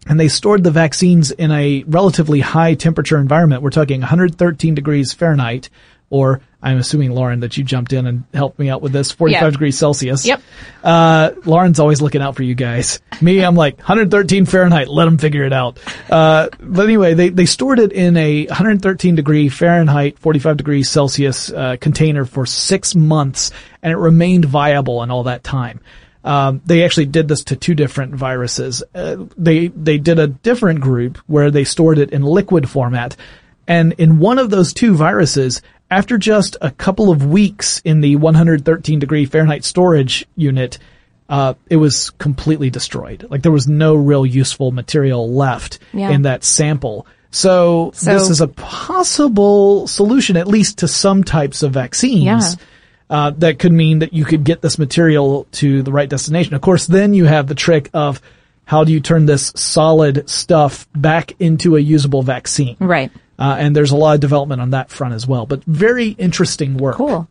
and they stored the vaccines in a relatively high temperature environment, we're talking one hundred thirteen degrees Fahrenheit, or I'm assuming, Lauren, that you jumped in and helped me out with this, forty-five yeah. degrees Celsius. Yep. Uh, Lauren's always looking out for you guys. Me, I'm like, one hundred thirteen Fahrenheit, let them figure it out. Uh, but anyway, they, they stored it in a one hundred thirteen degree Fahrenheit, forty-five degrees Celsius, uh, container for six months, and it remained viable in all that time. Um, they actually did this to two different viruses. Uh, they, they did a different group where they stored it in liquid format. And in one of those two viruses, after just a couple of weeks in the one hundred thirteen degree Fahrenheit storage unit, uh, it was completely destroyed. Like there was no real useful material left yeah. in that sample. So, so this is a possible solution, at least to some types of vaccines. Yeah. Uh, that could mean that you could get this material to the right destination. Of course, then you have the trick of how do you turn this solid stuff back into a usable vaccine? Right. Uh, and there's a lot of development on that front as well. But very interesting work. Cool.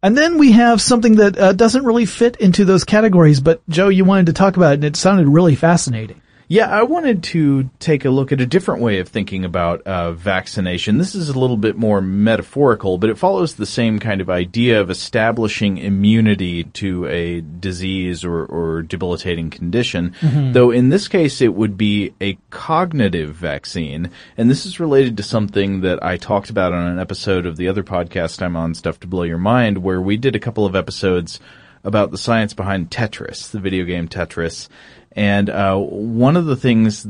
And then we have something that uh, doesn't really fit into those categories. But, Joe, you wanted to talk about it, and it sounded really fascinating. Yeah, I wanted to take a look at a different way of thinking about uh, vaccination. This is a little bit more metaphorical, but it follows the same kind of idea of establishing immunity to a disease or, or debilitating condition, mm-hmm. though in this case it would be a cognitive vaccine. And this is related to something that I talked about on an episode of the other podcast I'm on, Stuff to Blow Your Mind, where we did a couple of episodes about the science behind Tetris, the video game Tetris. And uh one of the things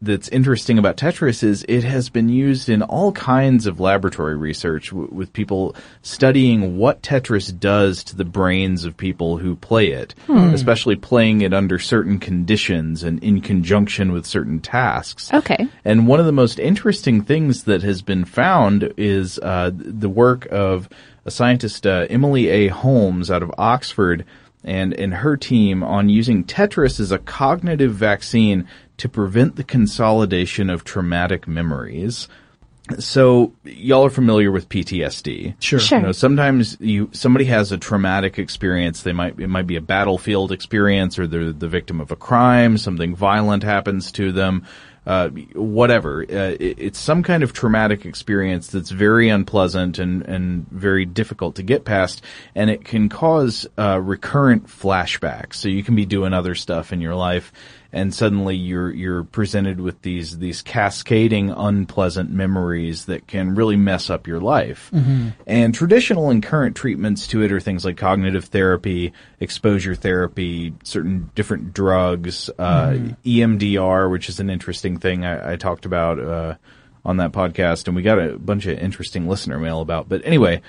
that's interesting about Tetris is it has been used in all kinds of laboratory research w- with people studying what Tetris does to the brains of people who play it, hmm. especially playing it under certain conditions and in conjunction with certain tasks. Okay. And one of the most interesting things that has been found is uh the work of a scientist, uh, Emily A. Holmes out of Oxford, and in her team on using Tetris as a cognitive vaccine to prevent the consolidation of traumatic memories. So y'all are familiar with P T S D. Sure. sure. You know, sometimes you somebody has a traumatic experience. They might it might be a battlefield experience, or they're the victim of a crime. Something violent happens to them. Uh, whatever. Uh, it, it's some kind of traumatic experience that's very unpleasant and, and very difficult to get past, and it can cause uh, recurrent flashbacks. So you can be doing other stuff in your life, and suddenly you're you're presented with these these cascading unpleasant memories that can really mess up your life. Mm-hmm. And traditional and current treatments to it are things like cognitive therapy, exposure therapy, certain different drugs, uh, mm-hmm. E M D R, which is an interesting thing I, I talked about uh, on that podcast, and we got a bunch of interesting listener mail about. But anyway,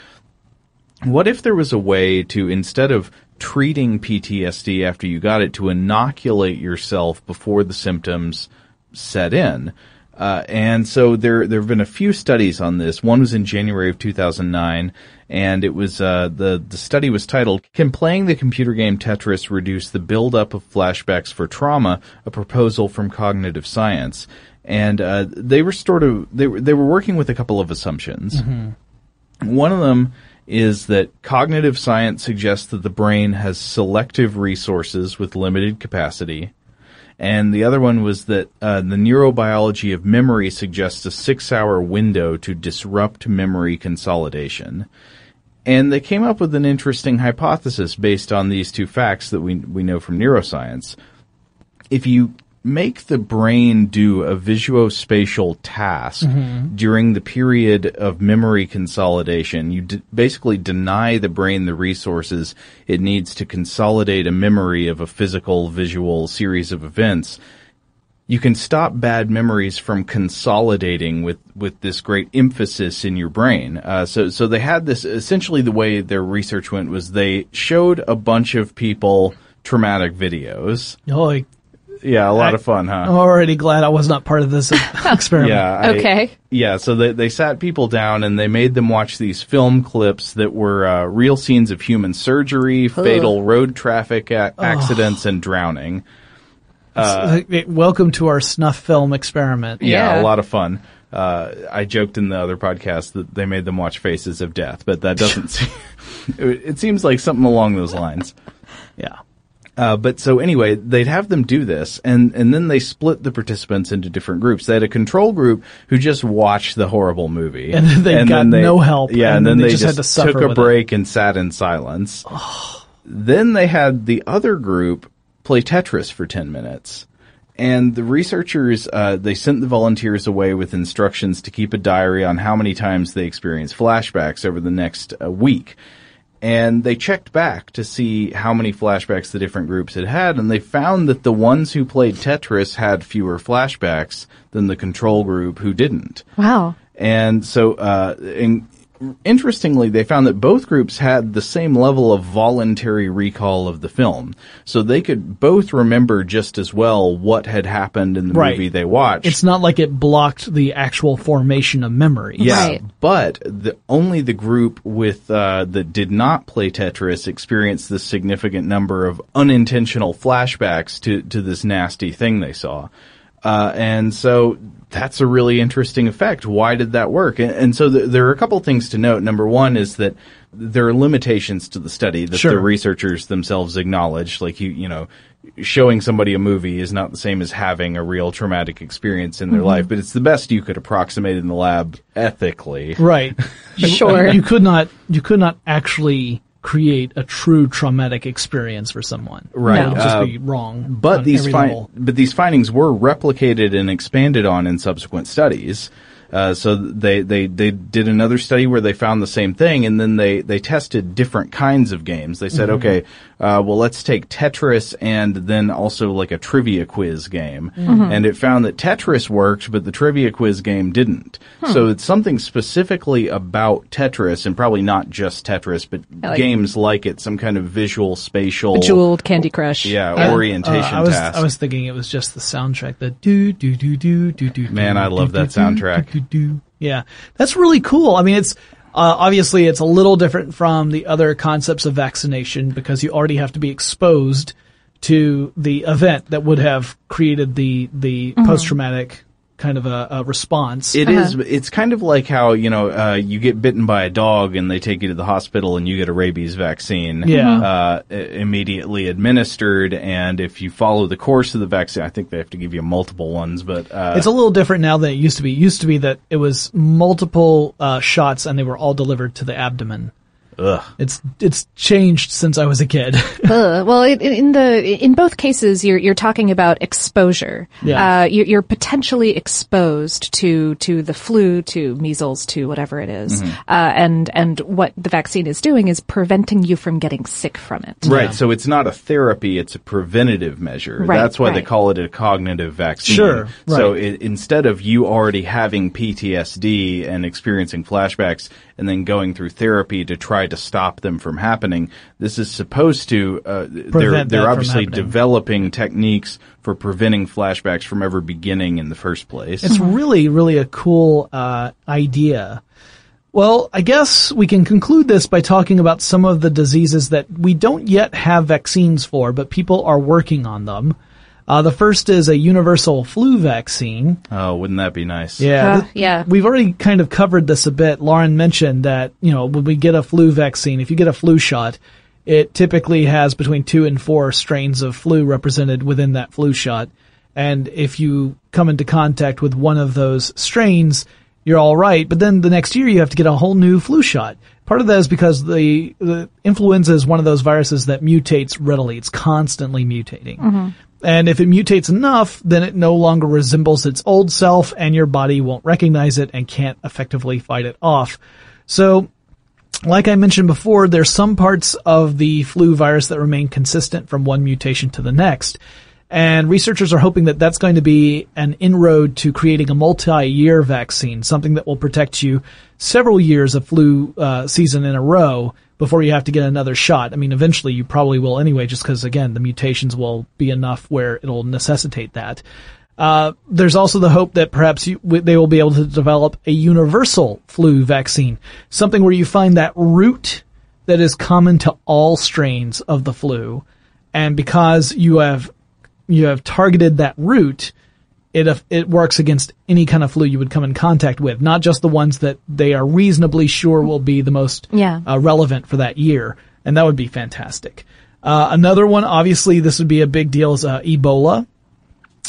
what if there was a way to, instead of treating P T S D after you got it, to inoculate yourself before the symptoms set in? Uh, and so there, there have been a few studies on this. One was in January of two thousand nine, and it was, uh, the, the study was titled, Can Playing the Computer Game Tetris Reduce the Buildup of Flashbacks for Trauma? A Proposal from Cognitive Science. And, uh, they were sort of, they were, they were working with a couple of assumptions. Mm-hmm. One of them is that cognitive science suggests that the brain has selective resources with limited capacity. And the other one was that uh, the neurobiology of memory suggests a six-hour window to disrupt memory consolidation. And they came up with an interesting hypothesis based on these two facts that we we know from neuroscience. If you make the brain do a visuospatial task mm-hmm. during the period of memory consolidation, you d- basically deny the brain the resources it needs to consolidate a memory of a physical, visual series of events. You can stop bad memories from consolidating with, with this great emphasis in your brain. Uh, so, so they had this, essentially the way their research went was they showed a bunch of people traumatic videos. Oh, like- Yeah, a lot I, of fun, huh? I'm already glad I was not part of this experiment. Yeah, I, okay. Yeah, so they, they sat people down and they made them watch these film clips that were uh, real scenes of human surgery, Ugh. fatal road traffic a- accidents, oh. and drowning. Uh, it, welcome to our snuff film experiment. Yeah, yeah. A lot of fun. Uh, I joked in the other podcast that they made them watch Faces of Death, but that doesn't seem... It, it seems like something along those lines. Yeah. Uh, but so anyway, they'd have them do this, and, and then they split the participants into different groups. They had a control group who just watched the horrible movie. And then they and got then they, no help. Yeah, and, and then, then they, they just, just had to took a break it. and sat in silence. Oh. Then they had the other group play Tetris for ten minutes. And the researchers, uh, they sent the volunteers away with instructions to keep a diary on how many times they experienced flashbacks over the next uh, week. And they checked back to see how many flashbacks the different groups had had, and they found that the ones who played Tetris had fewer flashbacks than the control group who didn't. Wow. And so, uh, in, interestingly, they found that both groups had the same level of voluntary recall of the film. So they could both remember just as well what had happened in the right. movie they watched. It's not like it blocked the actual formation of memory. Yeah, right. But the, only the group with uh, that did not play Tetris experienced this significant number of unintentional flashbacks to, to this nasty thing they saw. Uh, and so that's a really interesting effect. Why did that work? And, and so th- there are a couple things to note. Number one is that there are limitations to the study that sure. the researchers themselves acknowledge. Like, you, you know, showing somebody a movie is not the same as having a real traumatic experience in their mm-hmm. life, but it's the best you could approximate in the lab ethically. Right. Sure. You could not, you could not actually create a true traumatic experience for someone. Right. No. Uh, just be wrong. But these, fi- but these findings were replicated and expanded on in subsequent studies. Uh, so they, they, they did another study where they found the same thing, and then they, they tested different kinds of games. They said, mm-hmm. okay, uh, well, let's take Tetris and then also like a trivia quiz game. Mm-hmm. And it found that Tetris worked, but the trivia quiz game didn't. Hmm. So it's something specifically about Tetris, and probably not just Tetris, but like games like it, some kind of visual, spatial. Bejeweled, Candy Crush. Yeah, yeah. orientation uh, I was, task. I was thinking it was just the soundtrack, the do, do, do, do, do, do. Man, I love that soundtrack. Yeah, that's really cool. I mean, it's uh, obviously it's a little different from the other concepts of vaccination because you already have to be exposed to the event that would have created the the mm-hmm. post-traumatic kind of a, a response. It uh-huh. is. It's kind of like how, you know, uh, you get bitten by a dog and they take you to the hospital and you get a rabies vaccine yeah. uh, immediately administered. And if you follow the course of the vaccine, I think they have to give you multiple ones. But uh, it's a little different now than it used to be. It used to be that it was multiple uh, shots and they were all delivered to the abdomen. Ugh. It's it's changed since I was a kid. uh, well, it, in the in both cases, you're you're talking about exposure. Yeah. Uh, you're, you're potentially exposed to to the flu, to measles, to whatever it is. Mm-hmm. Uh, and and what the vaccine is doing is preventing you from getting sick from it. Right. Yeah. So it's not a therapy; it's a preventative measure. Right, That's why right. they call it a cognitive vaccine. Sure. Right. So it, instead of you already having P T S D and experiencing flashbacks, and then going through therapy to try to stop them from happening. This is supposed to, uh, they're, they're obviously developing techniques for preventing flashbacks from ever beginning in the first place. It's really, really a cool, uh, idea. Well, I guess we can conclude this by talking about some of the diseases that we don't yet have vaccines for, but people are working on them. Uh, the first is a universal flu vaccine. Oh, wouldn't that be nice? Yeah. Uh, yeah. We've already kind of covered this a bit. Lauren mentioned that, you know, when we get a flu vaccine, if you get a flu shot, it typically has between two and four strains of flu represented within that flu shot. And if you come into contact with one of those strains, you're all right. But then the next year you have to get a whole new flu shot. Part of that is because the, the influenza is one of those viruses that mutates readily. It's constantly mutating. Mm-hmm. And if it mutates enough, then it no longer resembles its old self and your body won't recognize it and can't effectively fight it off. So, like I mentioned before, there's some parts of the flu virus that remain consistent from one mutation to the next. And researchers are hoping that that's going to be an inroad to creating a multi-year vaccine, something that will protect you several years of flu uh, season in a row before you have to get another shot. I mean, eventually you probably will anyway, just because, again, the mutations will be enough where it'll necessitate that. Uh, there's also the hope that perhaps you, w- they will be able to develop a universal flu vaccine, something where you find that root that is common to all strains of the flu. And because you have you have targeted that root, it it works against any kind of flu you would come in contact with, not just the ones that they are reasonably sure will be the most yeah. uh, relevant for that year. And that would be fantastic. Uh, another one, obviously, this would be a big deal, is uh, Ebola.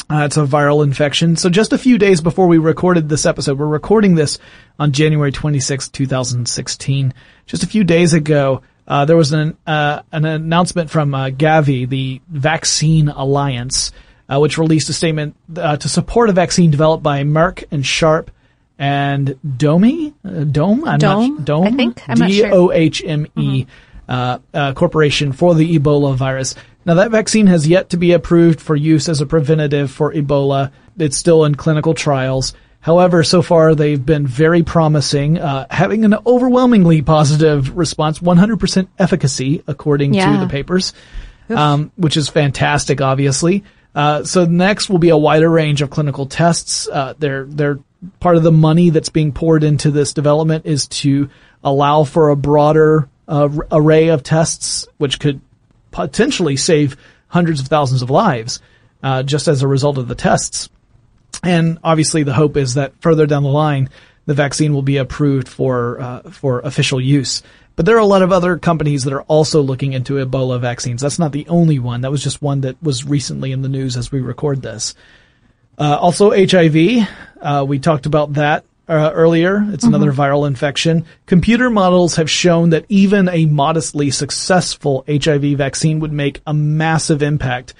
Uh, it's a viral infection. So just a few days before we recorded this episode, we're recording this on January twenty-sixth, twenty sixteen. Just a few days ago, uh, there was an uh, an announcement from uh, Gavi, the Vaccine Alliance, Uh, which released a statement uh, to support a vaccine developed by Merck and Sharp and Domi? Uh, Dome? I'm Dome? Not, Dome? I think. I'm D O H M E, not sure. D O H M E uh, uh, Corporation for the Ebola virus. Now, that vaccine has yet to be approved for use as a preventative for Ebola. It's still in clinical trials. However, so far they've been very promising, uh, having an overwhelmingly positive response, one hundred percent efficacy, according yeah. to the papers, um, which is fantastic, obviously. Uh, so next will be a wider range of clinical tests. Uh, they're, they're part of the money that's being poured into this development is to allow for a broader uh, array of tests, which could potentially save hundreds of thousands of lives, uh, just as a result of the tests. And obviously the hope is that further down the line, the vaccine will be approved for, uh, for official use. But there are a lot of other companies that are also looking into Ebola vaccines. That's not the only one. That was just one that was recently in the news as we record this. Uh, also H I V. Uh, we talked about that uh, earlier. It's mm-hmm. another viral infection. Computer models have shown that even a modestly successful H I V vaccine would make a massive impact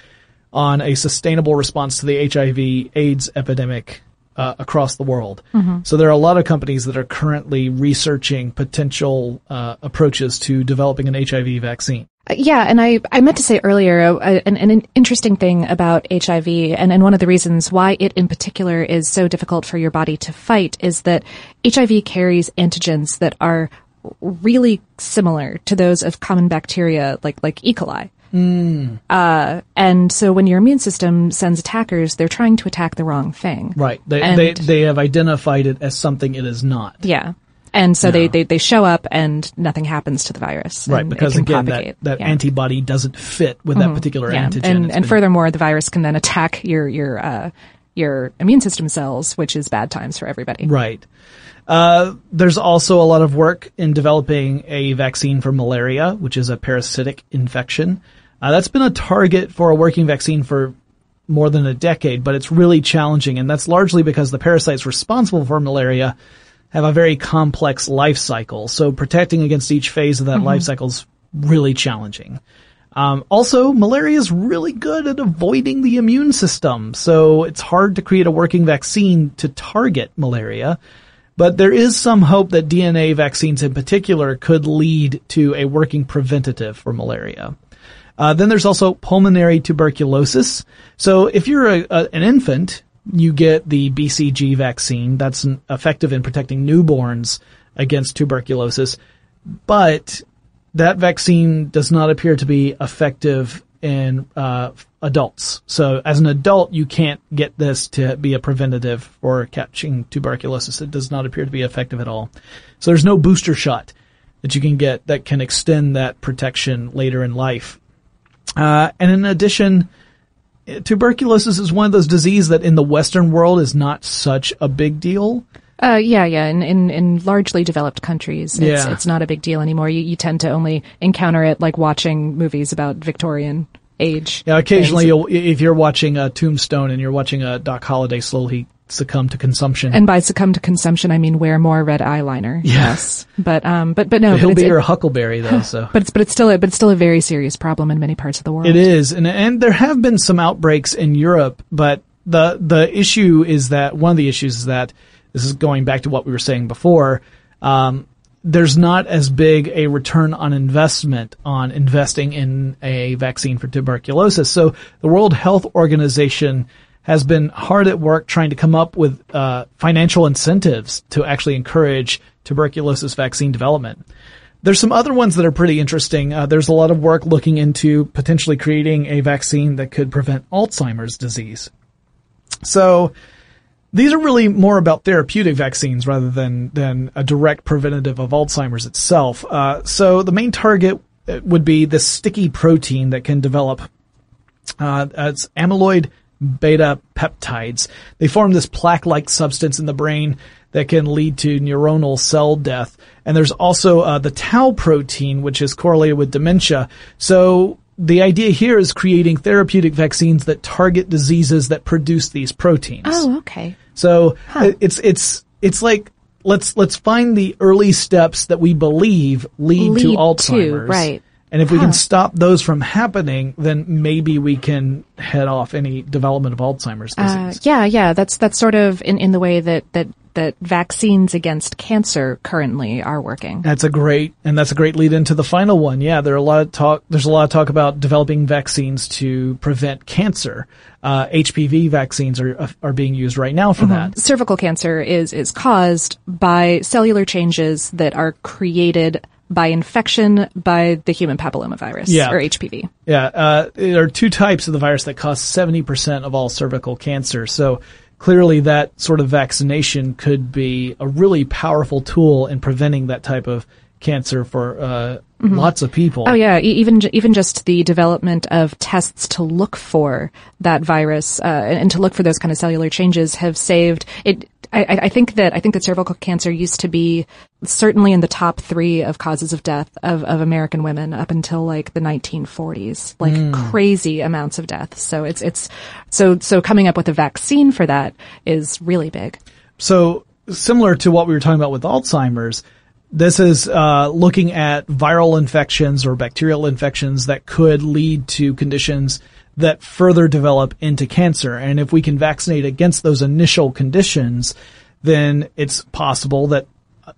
on a sustainable response to the H I V AIDS epidemic uh, across the world. Mm-hmm. So there are a lot of companies that are currently researching potential uh, approaches to developing an H I V vaccine. Yeah, and I, I meant to say earlier uh, an, an interesting thing about H I V, and, and one of the reasons why it in particular is so difficult for your body to fight is that H I V carries antigens that are really similar to those of common bacteria like, like E. coli. Mm. Uh, and so when your immune system sends attackers, they're trying to attack the wrong thing. Right. They and, they, they have identified it as something it is not. Yeah. And so no. they, they, they show up and nothing happens to the virus. Right. Because again, propagate. that, that yeah. antibody doesn't fit with mm-hmm. that particular yeah. antigen. And, and furthermore, the virus can then attack your, your, uh, your immune system cells, which is bad times for everybody. Right. Uh, there's also a lot of work in developing a vaccine for malaria, which is a parasitic infection. Uh, that's been a target for a working vaccine for more than a decade, but it's really challenging, and that's largely because the parasites responsible for malaria have a very complex life cycle. So protecting against each phase of that mm-hmm. life cycle is really challenging. Um, also, malaria is really good at avoiding the immune system, so it's hard to create a working vaccine to target malaria. But there is some hope that D N A vaccines in particular could lead to a working preventative for malaria. Uh, then there's also pulmonary tuberculosis. So if you're a, a, an infant, you get the B C G vaccine. That's an, effective in protecting newborns against tuberculosis. But that vaccine does not appear to be effective in uh, adults. So as an adult, you can't get this to be a preventative for catching tuberculosis. It does not appear to be effective at all. So there's no booster shot that you can get that can extend that protection later in life. Uh, and in addition, tuberculosis is one of those diseases that in the Western world is not such a big deal. Uh, yeah, yeah. In, in, in largely developed countries, it's, yeah. it's not a big deal anymore. You, you tend to only encounter it like watching movies about Victorian age. Yeah, occasionally, you'll, if you're watching a Tombstone and you're watching a Doc Holliday slowly succumb to consumption. And by succumb to consumption, I mean wear more red eyeliner. Yeah. Yes. But, um, but, but no. But he'll but be your huckleberry though, so. But it's, but it's still, a, but it's still a very serious problem in many parts of the world. It is. And, and there have been some outbreaks in Europe, but the, the issue is that, one of the issues is that, this is going back to what we were saying before, um, there's not as big a return on investment on investing in a vaccine for tuberculosis. So the World Health Organization has been hard at work trying to come up with uh financial incentives to actually encourage tuberculosis vaccine development. There's some other ones that are pretty interesting. Uh, there's a lot of work looking into potentially creating a vaccine that could prevent Alzheimer's disease. So these are really more about therapeutic vaccines rather than than a direct preventative of Alzheimer's itself. Uh so the main target would be this sticky protein that can develop. Uh it's amyloid beta peptides. They form this plaque-like substance in the brain that can lead to neuronal cell death. And there's also uh, the tau protein, which is correlated with dementia. So the idea here is creating therapeutic vaccines that target diseases that produce these proteins. Oh, okay. So huh. it's it's it's like let's let's find the early steps that we believe lead, lead to Alzheimer's. To, right. And if we huh. can stop those from happening, then maybe we can head off any development of Alzheimer's disease. Uh, yeah, yeah, that's that's sort of in, in the way that, that that vaccines against cancer currently are working. That's a great, and that's a great lead into the final one. Yeah, there are a lot of talk. There's a lot of talk about developing vaccines to prevent cancer. Uh, H P V vaccines are are being used right now for mm-hmm. that. Cervical cancer is is caused by cellular changes that are created by infection by the human papillomavirus, yeah. or H P V. Yeah, uh, there are two types of the virus that cause seventy percent of all cervical cancer. So clearly that sort of vaccination could be a really powerful tool in preventing that type of cancer for uh, mm-hmm. lots of people. Oh, yeah. Even even just the development of tests to look for that virus uh, and to look for those kind of cellular changes have saved it. I, I think that I think that cervical cancer used to be certainly in the top three of causes of death of, of American women up until like the nineteen forties, like mm. crazy amounts of death. So it's it's so so coming up with a vaccine for that is really big. So similar to what we were talking about with Alzheimer's, this is uh, looking at viral infections or bacterial infections that could lead to conditions that further develop into cancer. And if we can vaccinate against those initial conditions, then it's possible that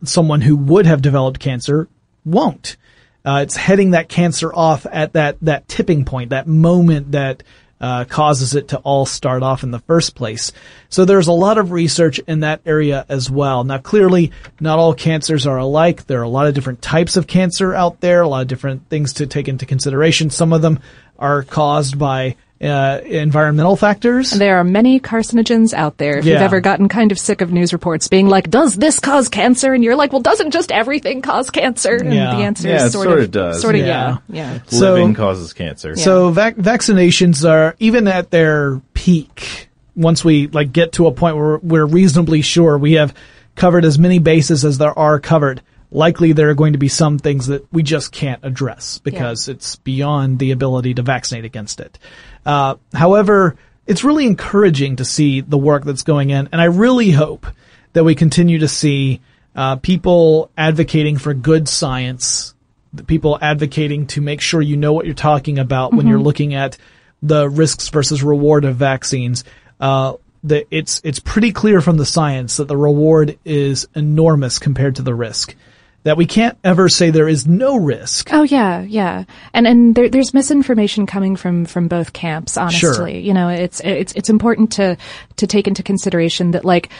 someone who would have developed cancer won't. Uh, it's heading that cancer off at that, that tipping point, that moment that uh, causes it to all start off in the first place. So there's a lot of research in that area as well. Now, clearly, not all cancers are alike. There are a lot of different types of cancer out there, a lot of different things to take into consideration. Some of them are caused by uh, environmental factors. There are many carcinogens out there. If yeah. you've ever gotten kind of sick of news reports being like, does this cause cancer? And you're like, well, doesn't just everything cause cancer? And yeah. the answer yeah, is sort, sort of, of does. Sort of, yeah. yeah. yeah. So, living causes cancer. Yeah. So vac- vaccinations are, even at their peak, once we like get to a point where we're reasonably sure we have covered as many bases as there are covered, likely there are going to be some things that we just can't address because yeah. it's beyond the ability to vaccinate against it. Uh, however, it's really encouraging to see the work that's going in. And I really hope that we continue to see uh, people advocating for good science, the people advocating to make sure you know what you're talking about mm-hmm. when you're looking at the risks versus reward of vaccines. Uh, the, it's, it's pretty clear from the science that the reward is enormous compared to the risk. That we can't ever say there is no risk. Oh yeah, yeah, and and there, there's misinformation coming from, from both camps. Honestly, sure. you know, it's it's it's important to to take into consideration that like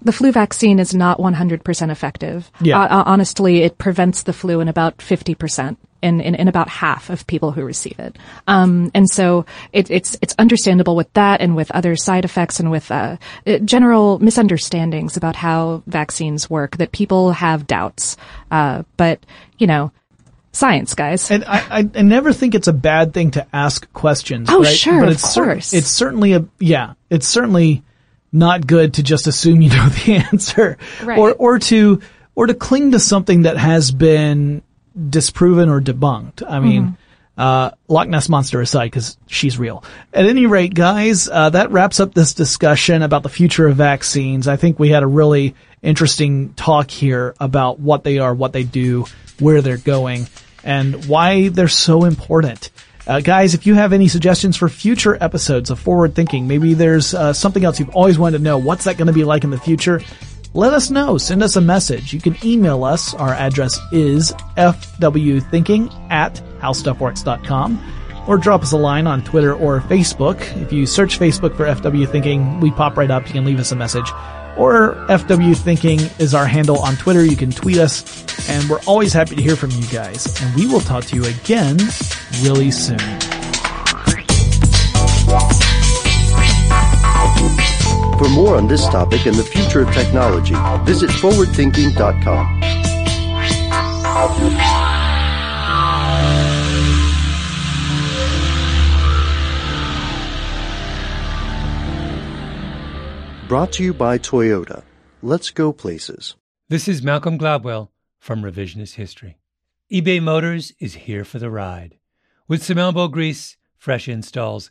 the flu vaccine is not one hundred percent effective. Yeah. Uh, honestly, it prevents the flu in about fifty percent. In, in, in about half of people who receive it. Um, and so it, it's, it's understandable with that and with other side effects and with, uh, general misunderstandings about how vaccines work that people have doubts. Uh, but, you know, science, guys. And I, I, I never think it's a bad thing to ask questions. Oh, right? sure. But it's, of course. Cer- it's certainly a, yeah, it's certainly not good to just assume you know the answer. Right. Or, or to, or to cling to something that has been disproven or debunked. I mean, mm-hmm. uh, Loch Ness Monster aside, because she's real. At any rate, guys, uh, that wraps up this discussion about the future of vaccines. I think we had a really interesting talk here about what they are, what they do, where they're going, and why they're so important. Uh, guys, if you have any suggestions for future episodes of Forward Thinking, maybe there's uh, something else you've always wanted to know. What's that going to be like in the future? Let us know. Send us a message. You can email us. Our address is f w thinking at how stuff works dot com or drop us a line on Twitter or Facebook. If you search Facebook for F W Thinking, we pop right up. You can leave us a message. Or F W Thinking is our handle on Twitter. You can tweet us. And we're always happy to hear from you guys. And we will talk to you again really soon. For more on this topic and the future of technology, visit forward thinking dot com. Brought to you by Toyota. Let's go places. This is Malcolm Gladwell from Revisionist History. eBay Motors is here for the ride. With some elbow grease, fresh installs,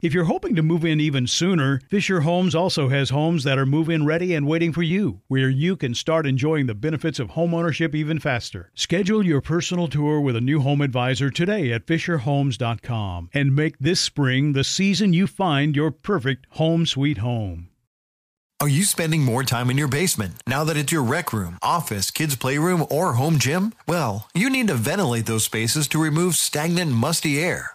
If you're hoping to move in even sooner, Fisher Homes also has homes that are move-in ready and waiting for you, where you can start enjoying the benefits of homeownership even faster. Schedule your personal tour with a new home advisor today at fisher homes dot com and make this spring the season you find your Your perfect home sweet home. Are you spending more time in your basement now that it's your rec room, office, kids' playroom, or home gym? Well, you need to ventilate those spaces to remove stagnant, musty air.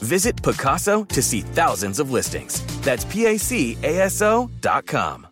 Visit Pacaso to see thousands of listings. That's P A C A S O dot com.